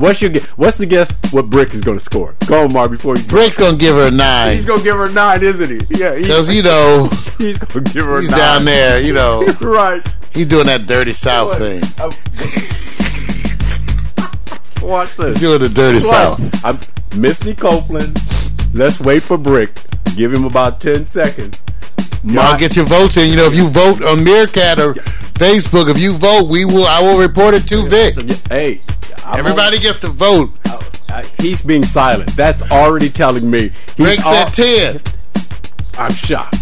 What's your guess? What's the guess what Brick is going to score? Go on, Mar, before you. Brick's going to give her a nine. He's going to give her a nine, isn't he? Yeah. Because, you know. He's going to give her a nine. He's down there, you know. Right. He's doing that dirty South thing. Watch this. You're the dirty Plus, south. I'm Misty Copeland. Let's wait for Brick. Give him about ten seconds. My, Y'all get your votes in. You know, if you vote on Meerkat or yeah. Facebook, if you vote, we will. I will report it to yeah. Vic. Hey, I everybody gets to vote. I, I, he's being silent. That's already telling me. Brick's all, at ten. I'm shocked.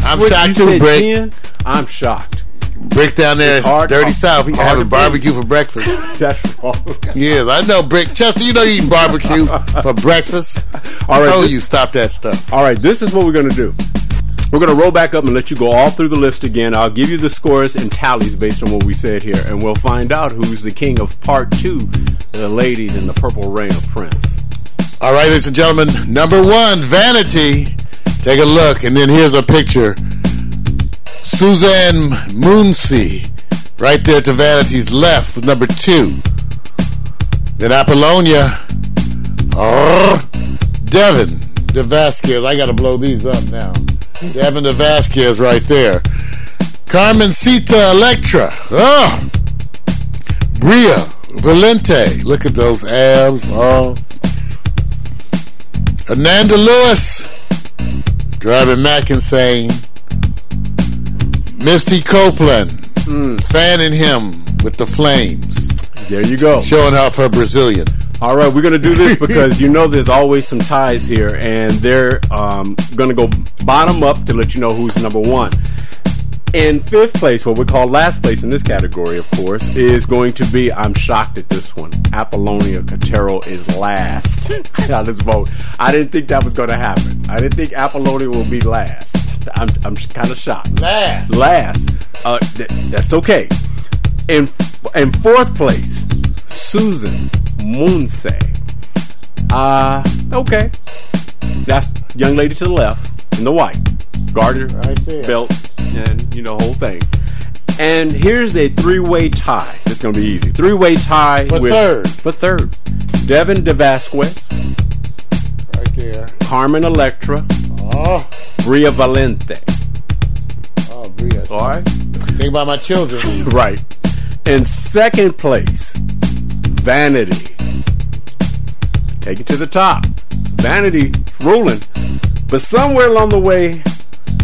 I'm what, shocked too, Brick. ten I'm shocked. Brick down there is dirty to, south. He's having barbecue for breakfast. That's wrong. Yeah, I know, Brick. Chester, you know you eat barbecue for breakfast. All right, I know this, you stop that stuff. All right, this is what we're going to do. We're going to roll back up and let you go all through the list again. I'll give you the scores and tallies based on what we said here, and we'll find out who's the king of part two the ladies in the Purple Rain of Prince. All right, ladies and gentlemen, number one, Vanity. Take a look, and then here's a picture. Suzanne Moonsey, right there to Vanity's left, was number two. Then Apollonia. Oh, Devin DeVasquez. I got to blow these up now. Devin DeVasquez right there. Carmencita Electra. Oh, Bria Valente. Look at those abs. Oh. Ananda Lewis. Driving Mac insane. Misty Copeland. Mm. Fanning him with the flames. There you go. Showing off her Brazilian. All right, we're going to do this because you know there's always some ties here. And they're um, going to go bottom up to let you know who's number one. In fifth place, what we call last place in this category, of course, is going to be, I'm shocked at this one, Apollonia Catero is last on this vote. I didn't think that was going to happen. I didn't think Apollonia will be last. I'm, I'm kind of shocked. Last. Last. Uh, th- that's okay. In, in fourth place, Susan Moonsey. Uh, okay. That's young lady to the left in the white. Garter, right belt, and, you know, whole thing. And here's a three-way tie. It's going to be easy. Three-way tie for with, third. For third. Devin DeVasquez. Right there. Carmen Electra. Oh. Bria Valente. Oh, Bria. All right. Think about my children. Right. In second place, Vanity. Take it to the top. Vanity ruling. But somewhere along the way,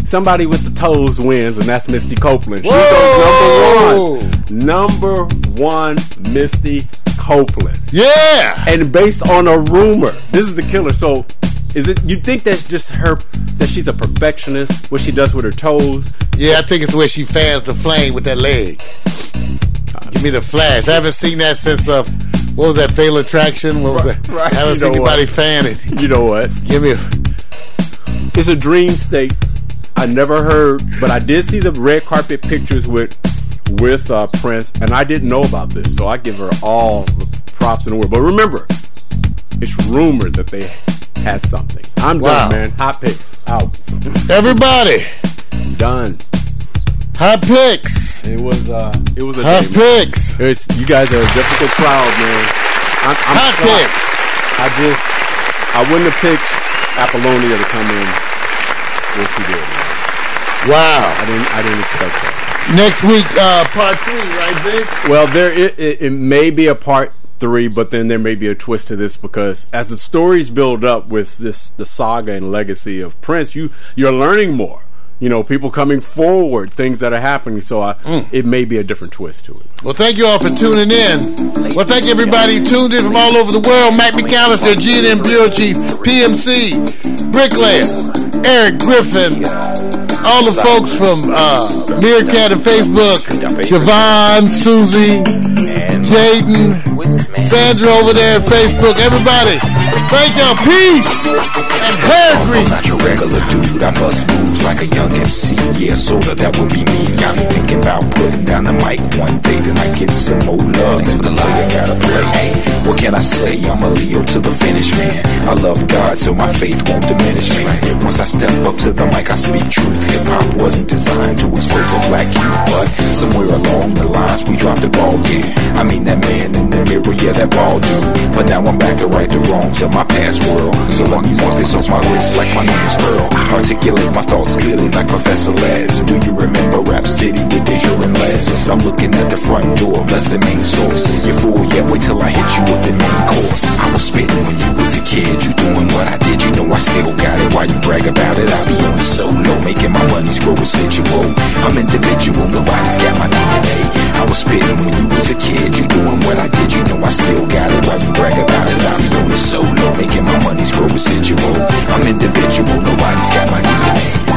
somebody with the toes wins, and that's Misty Copeland. She goes number one. Number one, Misty Copeland. Yeah! And based on a rumor, this is the killer. So, is it, you think that's just her, that she's a perfectionist, what she does with her toes? Yeah, I think it's the way she fans the flame with that leg. Give me the flash. I haven't seen that since, uh, what was that, Fatal Attraction? What was right, that? Right. I haven't you seen anybody fan it. You know what? Give me a... It's a dream state. I never heard, but I did see the red carpet pictures with with uh, Prince, and I didn't know about this, so I give her all the props in the world. But remember, it's rumored that they had something. I'm wow. done, man. Hot picks out. Everybody done. Hot picks. It was uh, it was a hot day, picks. It's, you guys are a difficult crowd, man. I'm, I'm hot shocked. Picks. I just I wouldn't have picked Apollonia to come in. What she did. Wow. I didn't I didn't expect that. Next week, uh, part three, right, Vic? Well, there it, it, it may be a part three, but then there may be a twist to this, because as the stories build up with this, the saga and legacy of Prince, you, you're learning more. You know, people coming forward, things that are happening, so I, mm. it may be a different twist to it. Well, thank you all for tuning in. Well, thank everybody who tuned in from all over the world. Mac McAllister, G and M Bureau Chief, P M C, Brickland, Eric Griffin, all the folks from uh, Meerkat and Facebook, Siobhan, Susie, Jaden, Sandra over there at Facebook, everybody. Thank y'all. Peace and hair grease. I'm not your regular dude. I must move like a young M C, yeah, sorta, that would be me. Got me thinking about putting down the mic one day, then I get some more love. Thanks for the love I gotta play. Hey, what can I say? I'm a Leo to the finish, man. I love God, so my faith won't diminish, man. Once I step up to the mic, I speak truth. Hip hop wasn't designed to expose a black youth, but somewhere along the lines we dropped the ball, yeah. I mean that man in the mirror, yeah, that ball dude. But now I'm back to right the wrongs of my past world. So I walk this off my wrist like my name's Earl. Articulate my thoughts clearly, like Professor Les. Do you remember Rap City with Deja and Les? I'm looking at the front door, bless the main source. You fool, yeah, wait till I hit you with the main course. I was spitting when you was a kid, you doing what I did, you know I still got it. Why you brag about it? I be on solo, making my money grow residual. I'm individual, nobody's got my D N A. I was spitting when you was a kid, you doing what I did, you know I still got it. Why you brag about it? I be on solo, making my money grow residual. I'm individual, nobody's got my D N A.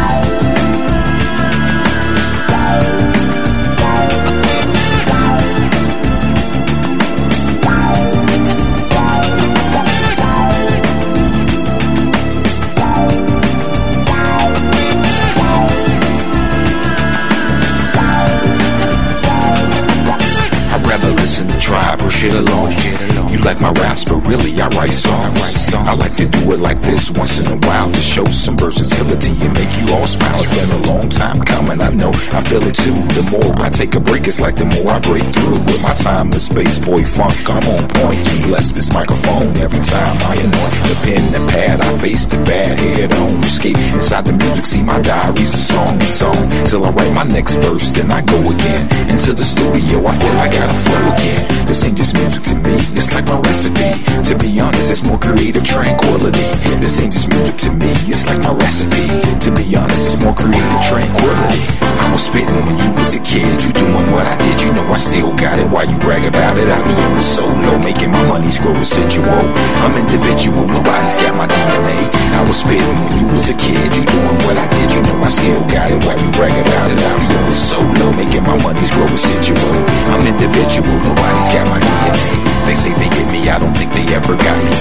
I'd rather listen to Tribe or shit alone. like my raps, but really I write songs. I like to do it like this once in a while, to show some versatility and make you all smile. It's been a long time coming, I know, I feel it too. The more I take a break, it's like the more I break through. With my time and space, boy funk, I'm on point. You bless this microphone every time I anoint. The pen, the pad, I face the bad head on. Escape inside the music, see my diaries, a song and song. Till I write my next verse, then I go again. Into the studio, I feel I gotta flow again. This ain't just music to me, it's like my recipe. To be honest, it's more creative tranquility. This ain't just music to me, it's like my recipe. To be honest, it's more creative tranquility. I was spitting when you was a kid, you doing what I did, you know I still got it. Why you brag about it? I be on the solo, making my money's grow residual. I'm individual, nobody's got my D N A. I was spitting when you was a kid, you doing what I did, you know I still got it. Why you brag about it? I be on the solo, making my money's grow residual. I'm individual, nobody's got my D N A. They say they get me, I don't think they ever got me.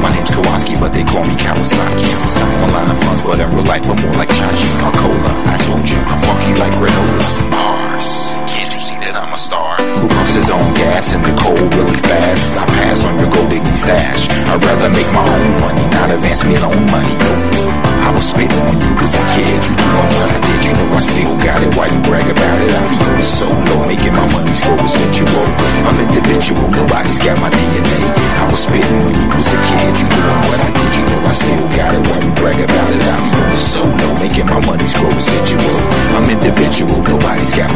My name's Kowalski, but they call me Kawasaki. Online I'm funds, but in real life I'm more like Chachi or Cola. I told you, I'm funky like granola. Bars, can't you see that I'm a star? Who pumps his own gas in the cold really fast? As I pass on your gold digging stash, I'd rather make my own money, not advance me loan money. I was spitting when you was a kid, you doing what I did, you know I still got it. Why you brag about it? I be on the solo, making my money's grow residual. I'm individual, nobody's got my D N A. I was spitting when you was a kid, you doing what I did, you know I still got it. Why you brag about it? I be on the solo, making my money's grow residual. I'm individual, nobody's got